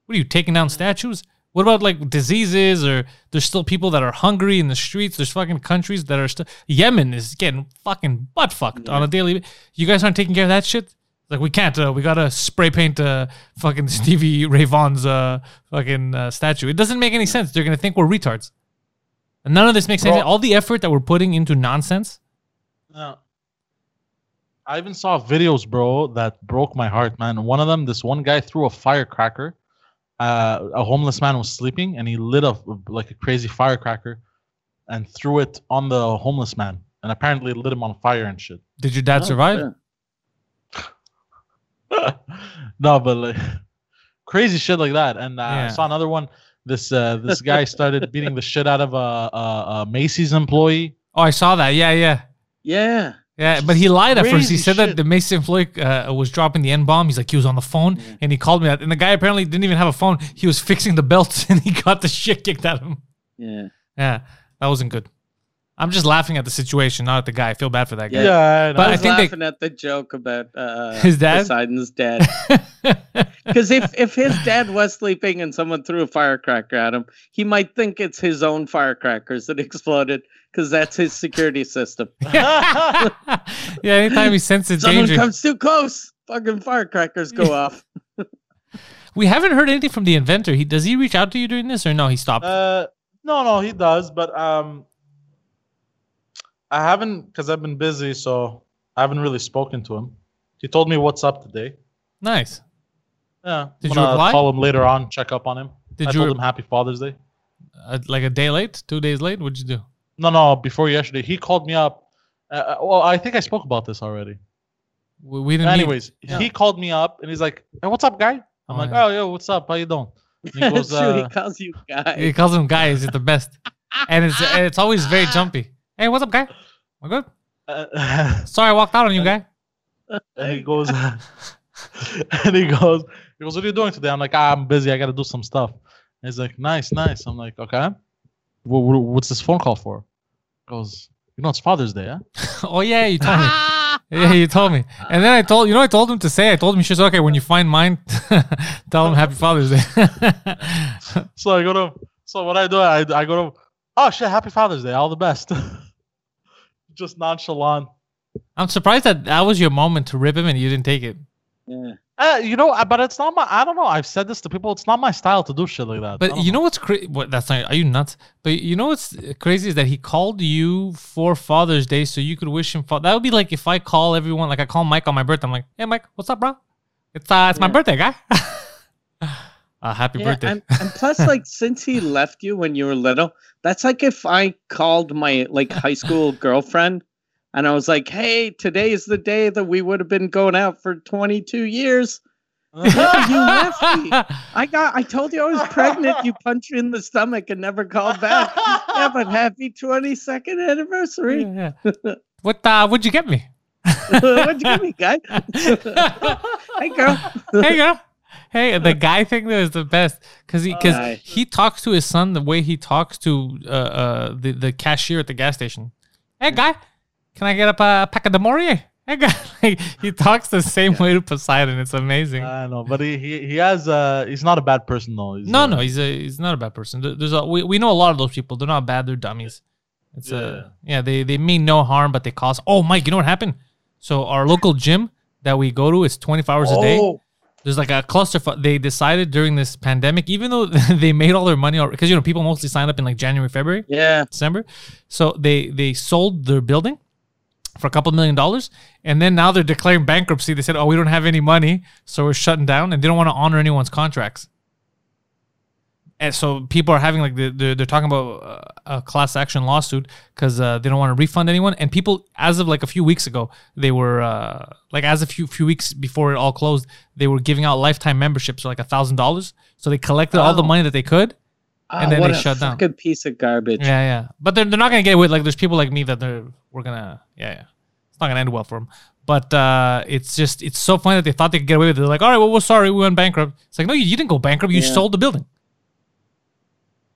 What are you, taking down statues? What about like diseases, or there's still people that are hungry in the streets? There's fucking countries that are still... Yemen is getting fucking butt-fucked on a daily basis. You guys aren't taking care of that shit? Like, we can't. We got to spray paint fucking Stevie Ray Vaughan's fucking statue. It doesn't make any sense. They're going to think we're retards. And none of this makes sense. All the effort that we're putting into nonsense. No. I even saw videos, bro, that broke my heart, man. One of them, this one guy threw a firecracker. A homeless man was sleeping, and he lit up like a crazy firecracker and threw it on the homeless man. And apparently lit him on fire and shit. Did your dad survive? Yeah. No, but like crazy shit like that. And I saw another one. This guy started beating the shit out of a Macy's employee. Oh, I saw that. Yeah. Yeah, but he lied at first. He said that the Mason Floyd was dropping the N-bomb. He's like, he was on the phone, and he called me that. And the guy apparently didn't even have a phone. He was fixing the belts, and he got the shit kicked out of him. Yeah. Yeah, that wasn't good. I'm just laughing at the situation, not at the guy. I feel bad for that guy. Yeah, but I was laughing at the joke about his dad? Poseidon's dad. Because if his dad was sleeping and someone threw a firecracker at him, he might think it's his own firecrackers that exploded because that's his security system. Yeah, anytime he senses someone danger. Someone comes too close, fucking firecrackers go off. We haven't heard anything from the inventor. Does he reach out to you during this or no? He stopped. No, he does, but... I haven't, because I've been busy, so I haven't really spoken to him. He told me what's up today. Nice. Yeah. Did you reply? Call him later on, check up on him. I told him Happy Father's Day. Like a day late? 2 days late? What'd you do? No, before yesterday. He called me up. Well, I think I spoke about this already. We didn't. Anyways, he called me up, and he's like, hey, what's up, guy? I'm like, yo, what's up? How you doing? And he goes, he calls you guy. He calls him guy. He's the best. And it's always very jumpy. Hey, what's up, guy? We're good. Sorry, I walked out on you, guy. And he goes, what are you doing today? I'm like, I'm busy. I got to do some stuff. And he's like, nice. I'm like, okay. What's this phone call for? He goes, you know, it's Father's Day, huh? Oh, yeah, you told me. Yeah, you told me. And then I told him to say, he says, okay, when you find mine, tell him Happy Father's Day. So I go to, so what I do, I go to, oh, shit, Happy Father's Day. All the best. Just nonchalant. I'm surprised that was your moment to rip him and you didn't take it. Yeah. But it's not my... I don't know. I've said this to people. It's not my style to do shit like that. But you know what's crazy? What, that's not... Are you nuts? But you know what's crazy is that he called you for Father's Day so you could wish him... That would be like if I call everyone... Like I call Mike on my birthday. I'm like, hey, Mike, what's up, bro? It's my birthday, guy. Happy birthday. And plus, like, since he left you when you were little, that's like if I called my, like, high school girlfriend and I was like, hey, today is the day that we would have been going out for 22 years. Well, you left me. I told you I was pregnant. You punched me in the stomach and never called back. Yeah, but happy 22nd anniversary. Yeah. What'd you get me? What'd you get me, guy? Hey, girl. Hey, the guy thing there is the best because he talks to his son the way he talks to the cashier at the gas station. Hey, guy, can I get up a pack of the Morier? Hey, guy, like, he talks the same way to Poseidon. It's amazing. I know, but he has he's not a bad person though. He's not a bad person. We know a lot of those people. They're not bad. They're dummies. They mean no harm, but they cause. Oh, Mike, you know what happened? So our local gym that we go to is 24 hours a day. There's like a cluster. They decided during this pandemic, even though they made all their money already, because, you know, people mostly signed up in like January, February, December. So they sold their building for a couple $1 million. And then now they're declaring bankruptcy. They said, oh, we don't have any money. So we're shutting down. And they don't want to honor anyone's contracts. And so people are having like, they're talking about a class action lawsuit because they don't want to refund anyone. And people, as of like a few weeks ago, they were few weeks before it all closed, they were giving out lifetime memberships for like $1,000. So they collected all the money that they could, and then they shut down. What a fucking piece of garbage. Yeah. But they're not going to get away. Like, there's people like me that it's not going to end well for them. But it's so funny that they thought they could get away with it. They're like, all right, well, we're sorry, we went bankrupt. It's like, no, you didn't go bankrupt. You sold the building.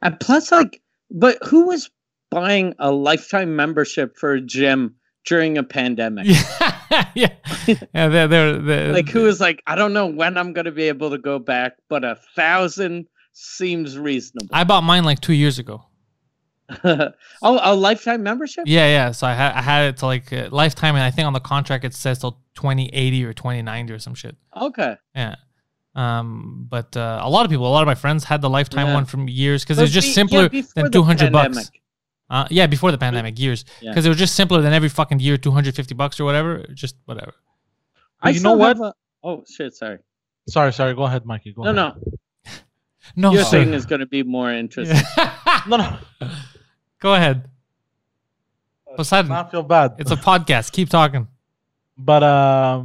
And plus, like, but who was buying a lifetime membership for a gym during a pandemic? They're like, who was like, I don't know when I'm going to be able to go back, but 1,000 seems reasonable. I bought mine like 2 years ago. Oh, a lifetime membership? Yeah. So I had it to like lifetime, and I think on the contract it says till 2080 or 2090 or some shit. Okay. Yeah. But a lot of my friends had the lifetime one from years because it was just simpler than $200. Before the pandemic, years because it was just simpler than every fucking year, $250 or whatever, just whatever. But you know what? Sorry. Go ahead, Mikey. Go ahead. No. Your thing is going to be more interesting. Yeah. No. Go ahead. Poseidon, I feel bad. It's a podcast. Keep talking. But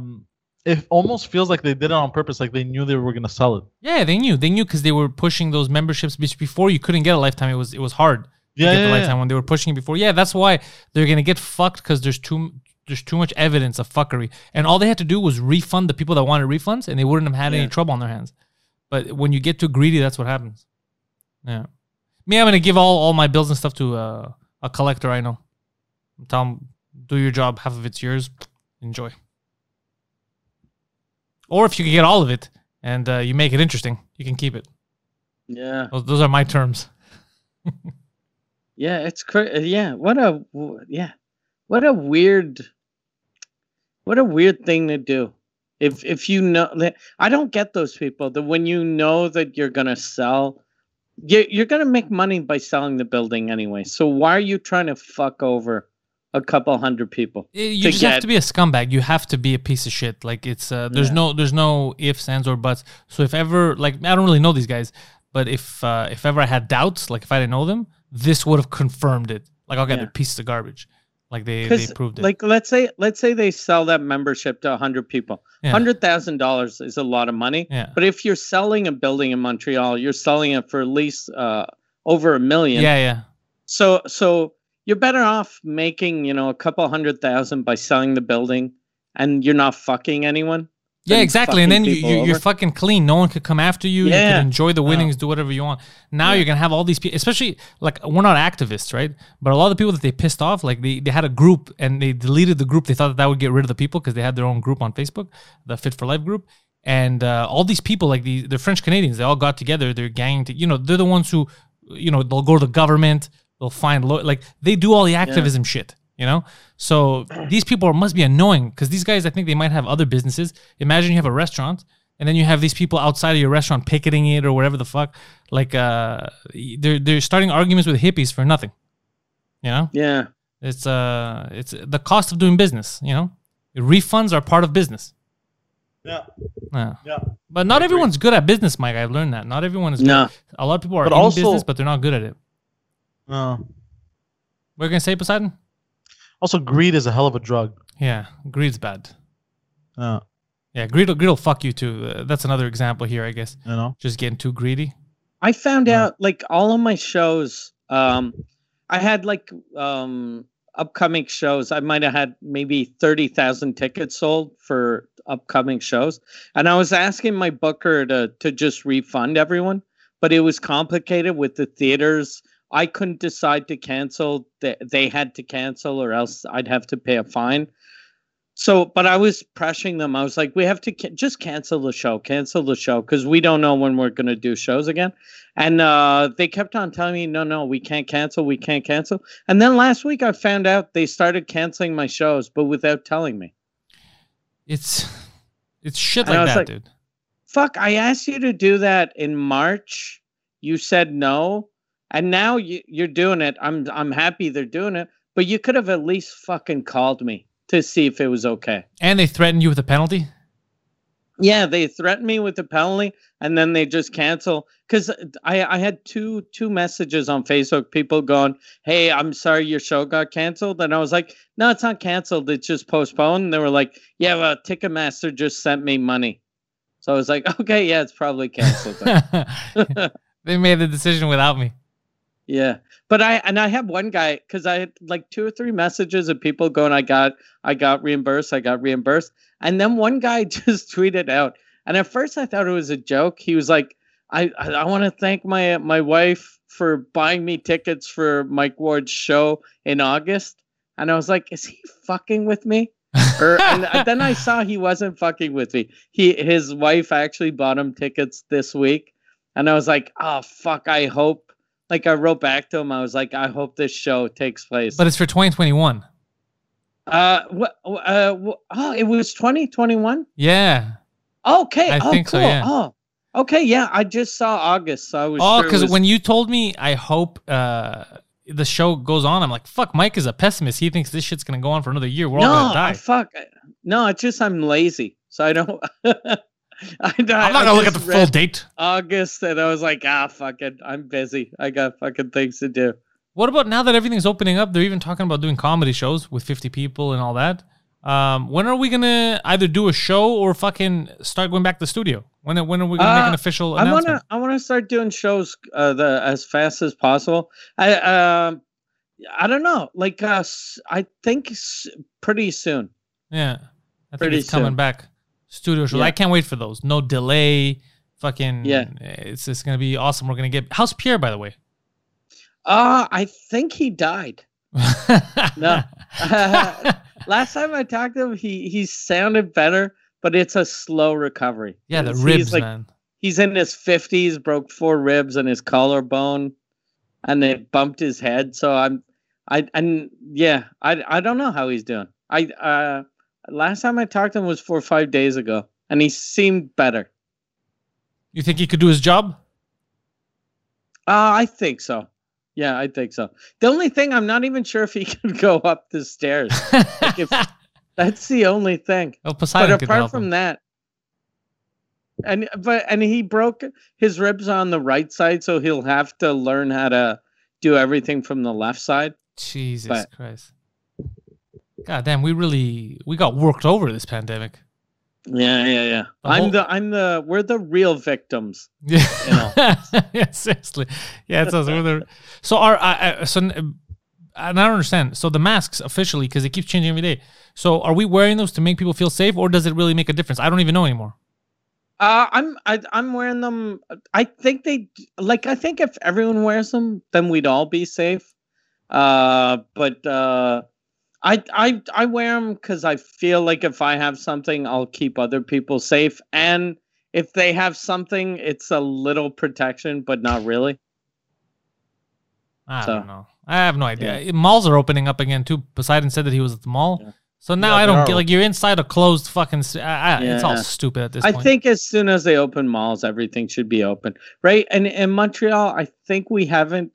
it almost feels like they did it on purpose, like they knew they were gonna sell it. Yeah, they knew because they were pushing those memberships before. You couldn't get a lifetime; it was hard to get the lifetime when they were pushing it before. Yeah, that's why they're gonna get fucked because there's too there's too much evidence of fuckery. And all they had to do was refund the people that wanted refunds, and they wouldn't have had any trouble on their hands. But when you get too greedy, that's what happens. Yeah. Me, I'm going to give all my bills and stuff to a collector I know. Tell him, do your job. Half of it's yours. Enjoy. Or if you can get all of it and you make it interesting, you can keep it. Yeah. Those are my terms. Yeah, it's crazy. Yeah, what a weird thing to do. If you know, I don't get those people that when you know that you're gonna sell, you're gonna make money by selling the building anyway. So why are you trying to fuck over a couple hundred people? You just have to be a scumbag. You have to be a piece of shit. Like it's there's no ifs, ands, or buts. So if ever, like, I don't really know these guys, but if ever I had doubts, like if I didn't know them, this would have confirmed it. Like, I'll get a piece of garbage. Like they proved it. Like let's say they sell that membership to 100 people. $100,000 is a lot of money. Yeah. But if you're selling a building in Montreal, you're selling it for at least over $1 million. Yeah, yeah. So you're better off making, a couple $100,000 by selling the building, and you're not fucking anyone. Yeah, exactly. And then you're fucking clean. No one could come after you. Yeah. You can enjoy the winnings, do whatever you want. Now you're going to have all these people, especially, like, we're not activists, right? But a lot of the people that they pissed off, like, they had a group and they deleted the group. They thought that would get rid of the people because they had their own group on Facebook, the Fit for Life group. And all these people, like, the French Canadians, they all got together. They're ganging to, they're the ones who, they'll go to the government. They'll find, they do all the activism shit. So these people must be annoying because these guys, I think they might have other businesses. Imagine you have a restaurant and then you have these people outside of your restaurant picketing it or whatever the fuck. Like, they're starting arguments with hippies for nothing. Yeah. It's the cost of doing business. Refunds are part of business. Yeah. But not everyone's good at business, Mike. I've learned that not everyone is. No. Good. A lot of people are business, but they're not good at it. What are you gonna say, Poseidon? Also, greed is a hell of a drug. Yeah, greed's bad. Yeah, greed'll fuck you too. That's another example here, I guess. Just getting too greedy. I found out, like, all of my shows, I had, like, upcoming shows. I might have had maybe 30,000 tickets sold for upcoming shows. And I was asking my booker to just refund everyone, but it was complicated with the theaters. I couldn't decide to cancel. They had to cancel or else I'd have to pay a fine. So, but I was pressuring them. I was like, we have to just cancel the show because we don't know when we're going to do shows again. And they kept on telling me, no, we can't cancel. And then last week I found out they started canceling my shows, but without telling me. It's shit like that, like, dude. Fuck, I asked you to do that in March. You said no. And now you're doing it. I'm happy they're doing it, but you could have at least fucking called me to see if it was okay. And they threatened you with a penalty? Yeah, they threatened me with a penalty, and then they just cancel. Because I had two messages on Facebook, people going, hey, I'm sorry your show got canceled. And I was like, no, it's not canceled. It's just postponed. And they were like, yeah, well, Ticketmaster just sent me money. So I was like, okay, yeah, it's probably canceled. They made the decision without me. Yeah, but I had one guy, because I had like 2 or 3 messages of people going, I got reimbursed. And then one guy just tweeted out. And at first I thought it was a joke. He was like, I want to thank my wife for buying me tickets for Mike Ward's show in August. And I was like, is he fucking with me? And then I saw he wasn't fucking with me. His wife actually bought him tickets this week. And I was like, oh, fuck, I hope. Like, I wrote back to him. I was like, I hope this show takes place. But it's for 2021. It was 2021? Yeah. Okay. I think cool. So, yeah. Oh, okay. Yeah, I just saw August. So I was sure because when you told me, I hope the show goes on, I'm like, fuck, Mike is a pessimist. He thinks this shit's going to go on for another year. We're all going to die. Fuck. No, it's just I'm lazy. So I don't... I'm not going to look at the full date. August, and I was like, fucking, I'm busy. I got fucking things to do. What about now that everything's opening up? They're even talking about doing comedy shows with 50 people and all that. When are we going to either do a show or fucking start going back to the studio? When are we going to make an official announcement? I want to start doing shows as fast as possible. I don't know. Like, I think pretty soon. Yeah. I think it's coming back. Studio shows. Yeah. I can't wait for those. No delay. Fucking. Yeah. It's just going to be awesome. We're going to get. How's Pierre, by the way? I think he died. No. Last time I talked to him, he sounded better, but it's a slow recovery. Yeah, the ribs, he's like, man. He's in his 50s, broke 4 ribs and his collarbone, and it bumped his head. So I don't know how he's doing. Last time I talked to him was 4 or 5 days ago, and he seemed better. You think he could do his job? I think so. Yeah, I think so. The only thing, I'm not even sure if he can go up the stairs. Like that's the only thing. Oh, Poseidon could help him. That, and he broke his ribs on the right side, so he'll have to learn how to do everything from the left side. Jesus Christ. God damn, we got worked over this pandemic. Yeah. We're the real victims. Yeah, you know? Yeah, seriously. Yeah, it's us. And I don't understand. So the masks officially, because they keep changing every day. So are we wearing those to make people feel safe, or does it really make a difference? I don't even know anymore. I'm wearing them. I think I think if everyone wears them, then we'd all be safe. I wear them because I feel like if I have something, I'll keep other people safe. And if they have something, it's a little protection, but not really. I don't know. I have no idea. Yeah. Malls are opening up again, too. Poseidon said that he was at the mall. Yeah. So now I don't get... Like, you're inside a closed fucking... It's all stupid at this point. I think as soon as they open malls, everything should be open. Right? And in Montreal, I think we haven't...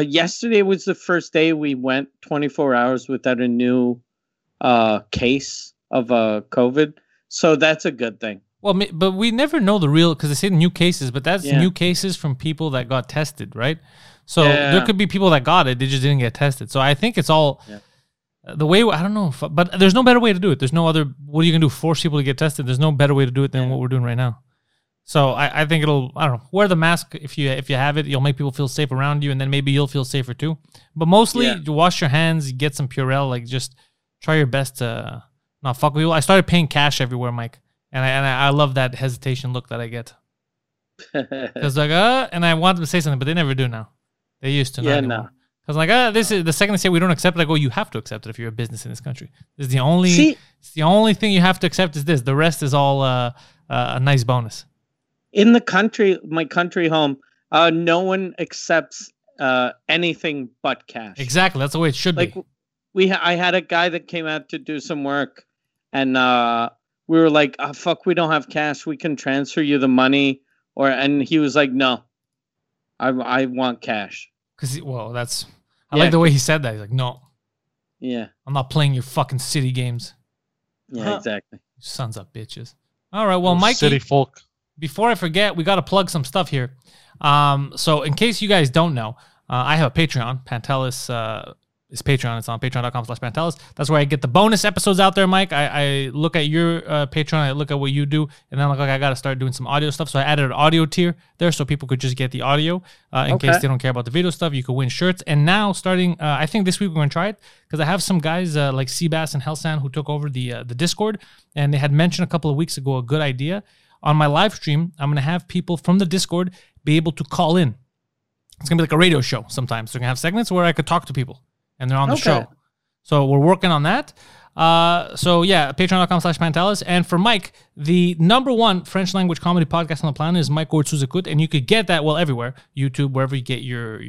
yesterday was the first day we went 24 hours without a new case of COVID. So that's a good thing. Well, but we never know the real, because they say new cases, but that's new cases from people that got tested, right? So there could be people that got it, they just didn't get tested. So I think it's all the way, I don't know, but there's no better way to do it. There's no other, what are you going to do? Force people to get tested? There's no better way to do it than what we're doing right now. So I think it'll, I don't know, wear the mask if you have it. You'll make people feel safe around you, and then maybe you'll feel safer too. But mostly, wash your hands, get some Purell, like just try your best to not fuck with people. I started paying cash everywhere, Mike, and I love that hesitation look that I get. It's like, and I want them to say something, but they never do now. They used to. Yeah, no. Because like, this is the second they say we don't accept it. I go, you have to accept it if you're a business in this country. This is the only, it's the only thing you have to accept is this. The rest is all a nice bonus. In the country, my country home, no one accepts anything but cash. Exactly. That's the way it should be. Like, I had a guy that came out to do some work, and we were like, oh, fuck, we don't have cash. We can transfer you the money. And he was like, no, I want cash. I like the way he said that. He's like, no. Yeah. I'm not playing your fucking city games. Yeah, exactly. You sons of bitches. All right, well, Mikey. City folk. Before I forget, we got to plug some stuff here. So in case you guys don't know, I have a Patreon. Pantelis is Patreon. It's on patreon.com/Pantelis. That's where I get the bonus episodes out there, Mike. I look at your Patreon. I look at what you do. And then I got to start doing some audio stuff. So I added an audio tier there so people could just get the audio in case they don't care about the video stuff. You could win shirts. And now starting, I think this week we're going to try it because I have some guys like Seabass and Hellsan who took over the Discord. And they had mentioned a couple of weeks ago a good idea. On my live stream, I'm going to have people from the Discord be able to call in. It's going to be like a radio show sometimes. They're going to have segments where I could talk to people, and they're on the show. So we're working on that. Patreon.com/Pantelis. And for Mike, the #1 French language comedy podcast on the planet is Mike Ward, Suzakut, and you could get that everywhere, YouTube, wherever you get your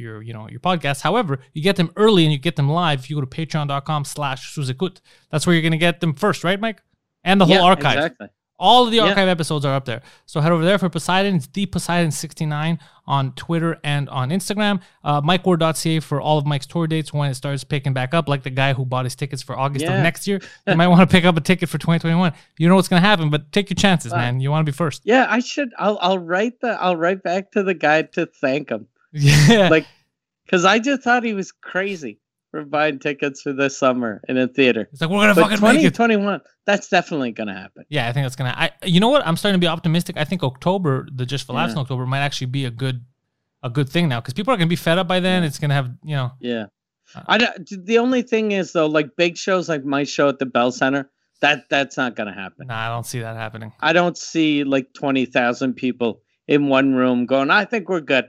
podcasts. However, you get them early and you get them live if you go to patreon.com/Suzakut. That's where you're going to get them first, right, Mike? And the whole archive. Exactly. All of the archive episodes are up there. So head over there for Poseidon. It's the Poseidon69 on Twitter and on Instagram. MikeWard.ca for all of Mike's tour dates when it starts picking back up, like the guy who bought his tickets for August of next year. You might want to pick up a ticket for 2021. You know what's going to happen, but take your chances, man. You want to be first. Yeah, I should. I'll write back to the guy to thank him. Yeah. Because I just thought he was crazy for buying tickets for this summer in a theater. It's like, we're going to fucking make it. 2021, that's definitely going to happen. Yeah, I think that's going to... You know what? I'm starting to be optimistic. I think October, the Just for Laughs in October, might actually be a good a good thing now, because people are going to be fed up by then. It's going to have, you know. Yeah. The only thing is, though, like big shows like my show at the Bell Center, that's not going to happen. No, I don't see that happening. I don't see like 20,000 people in one room going, I think we're good.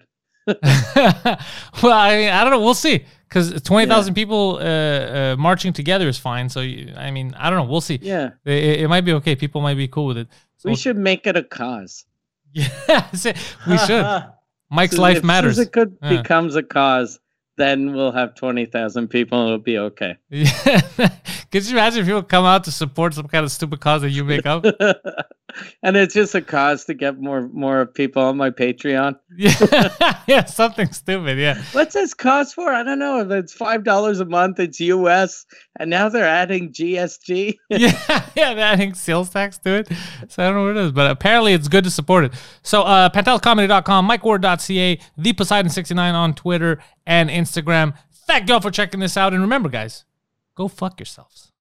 Well, I mean, I don't know. We'll see. Because 20,000 people marching together is fine. So, I mean, I don't know. We'll see. Yeah. It might be okay. People might be cool with it. So, we should make it a cause. Yeah, we should. Mike's life matters. If Suzakut becomes a cause, then we'll have 20,000 people and it'll be okay. Yeah. Could you imagine if people come out to support some kind of stupid cause that you make up? And it's just a cause to get more people on my Patreon. Yeah, yeah, something stupid, yeah. What's this cause for? I don't know. It's $5 a month. It's US. And now they're adding GST. yeah, they're adding sales tax to it. So I don't know what it is, but apparently it's good to support it. So panteliscomedy.com, MikeWard.ca, ThePoseidon69 on Twitter and Instagram. Thank y'all for checking this out. And remember, guys, go fuck yourselves.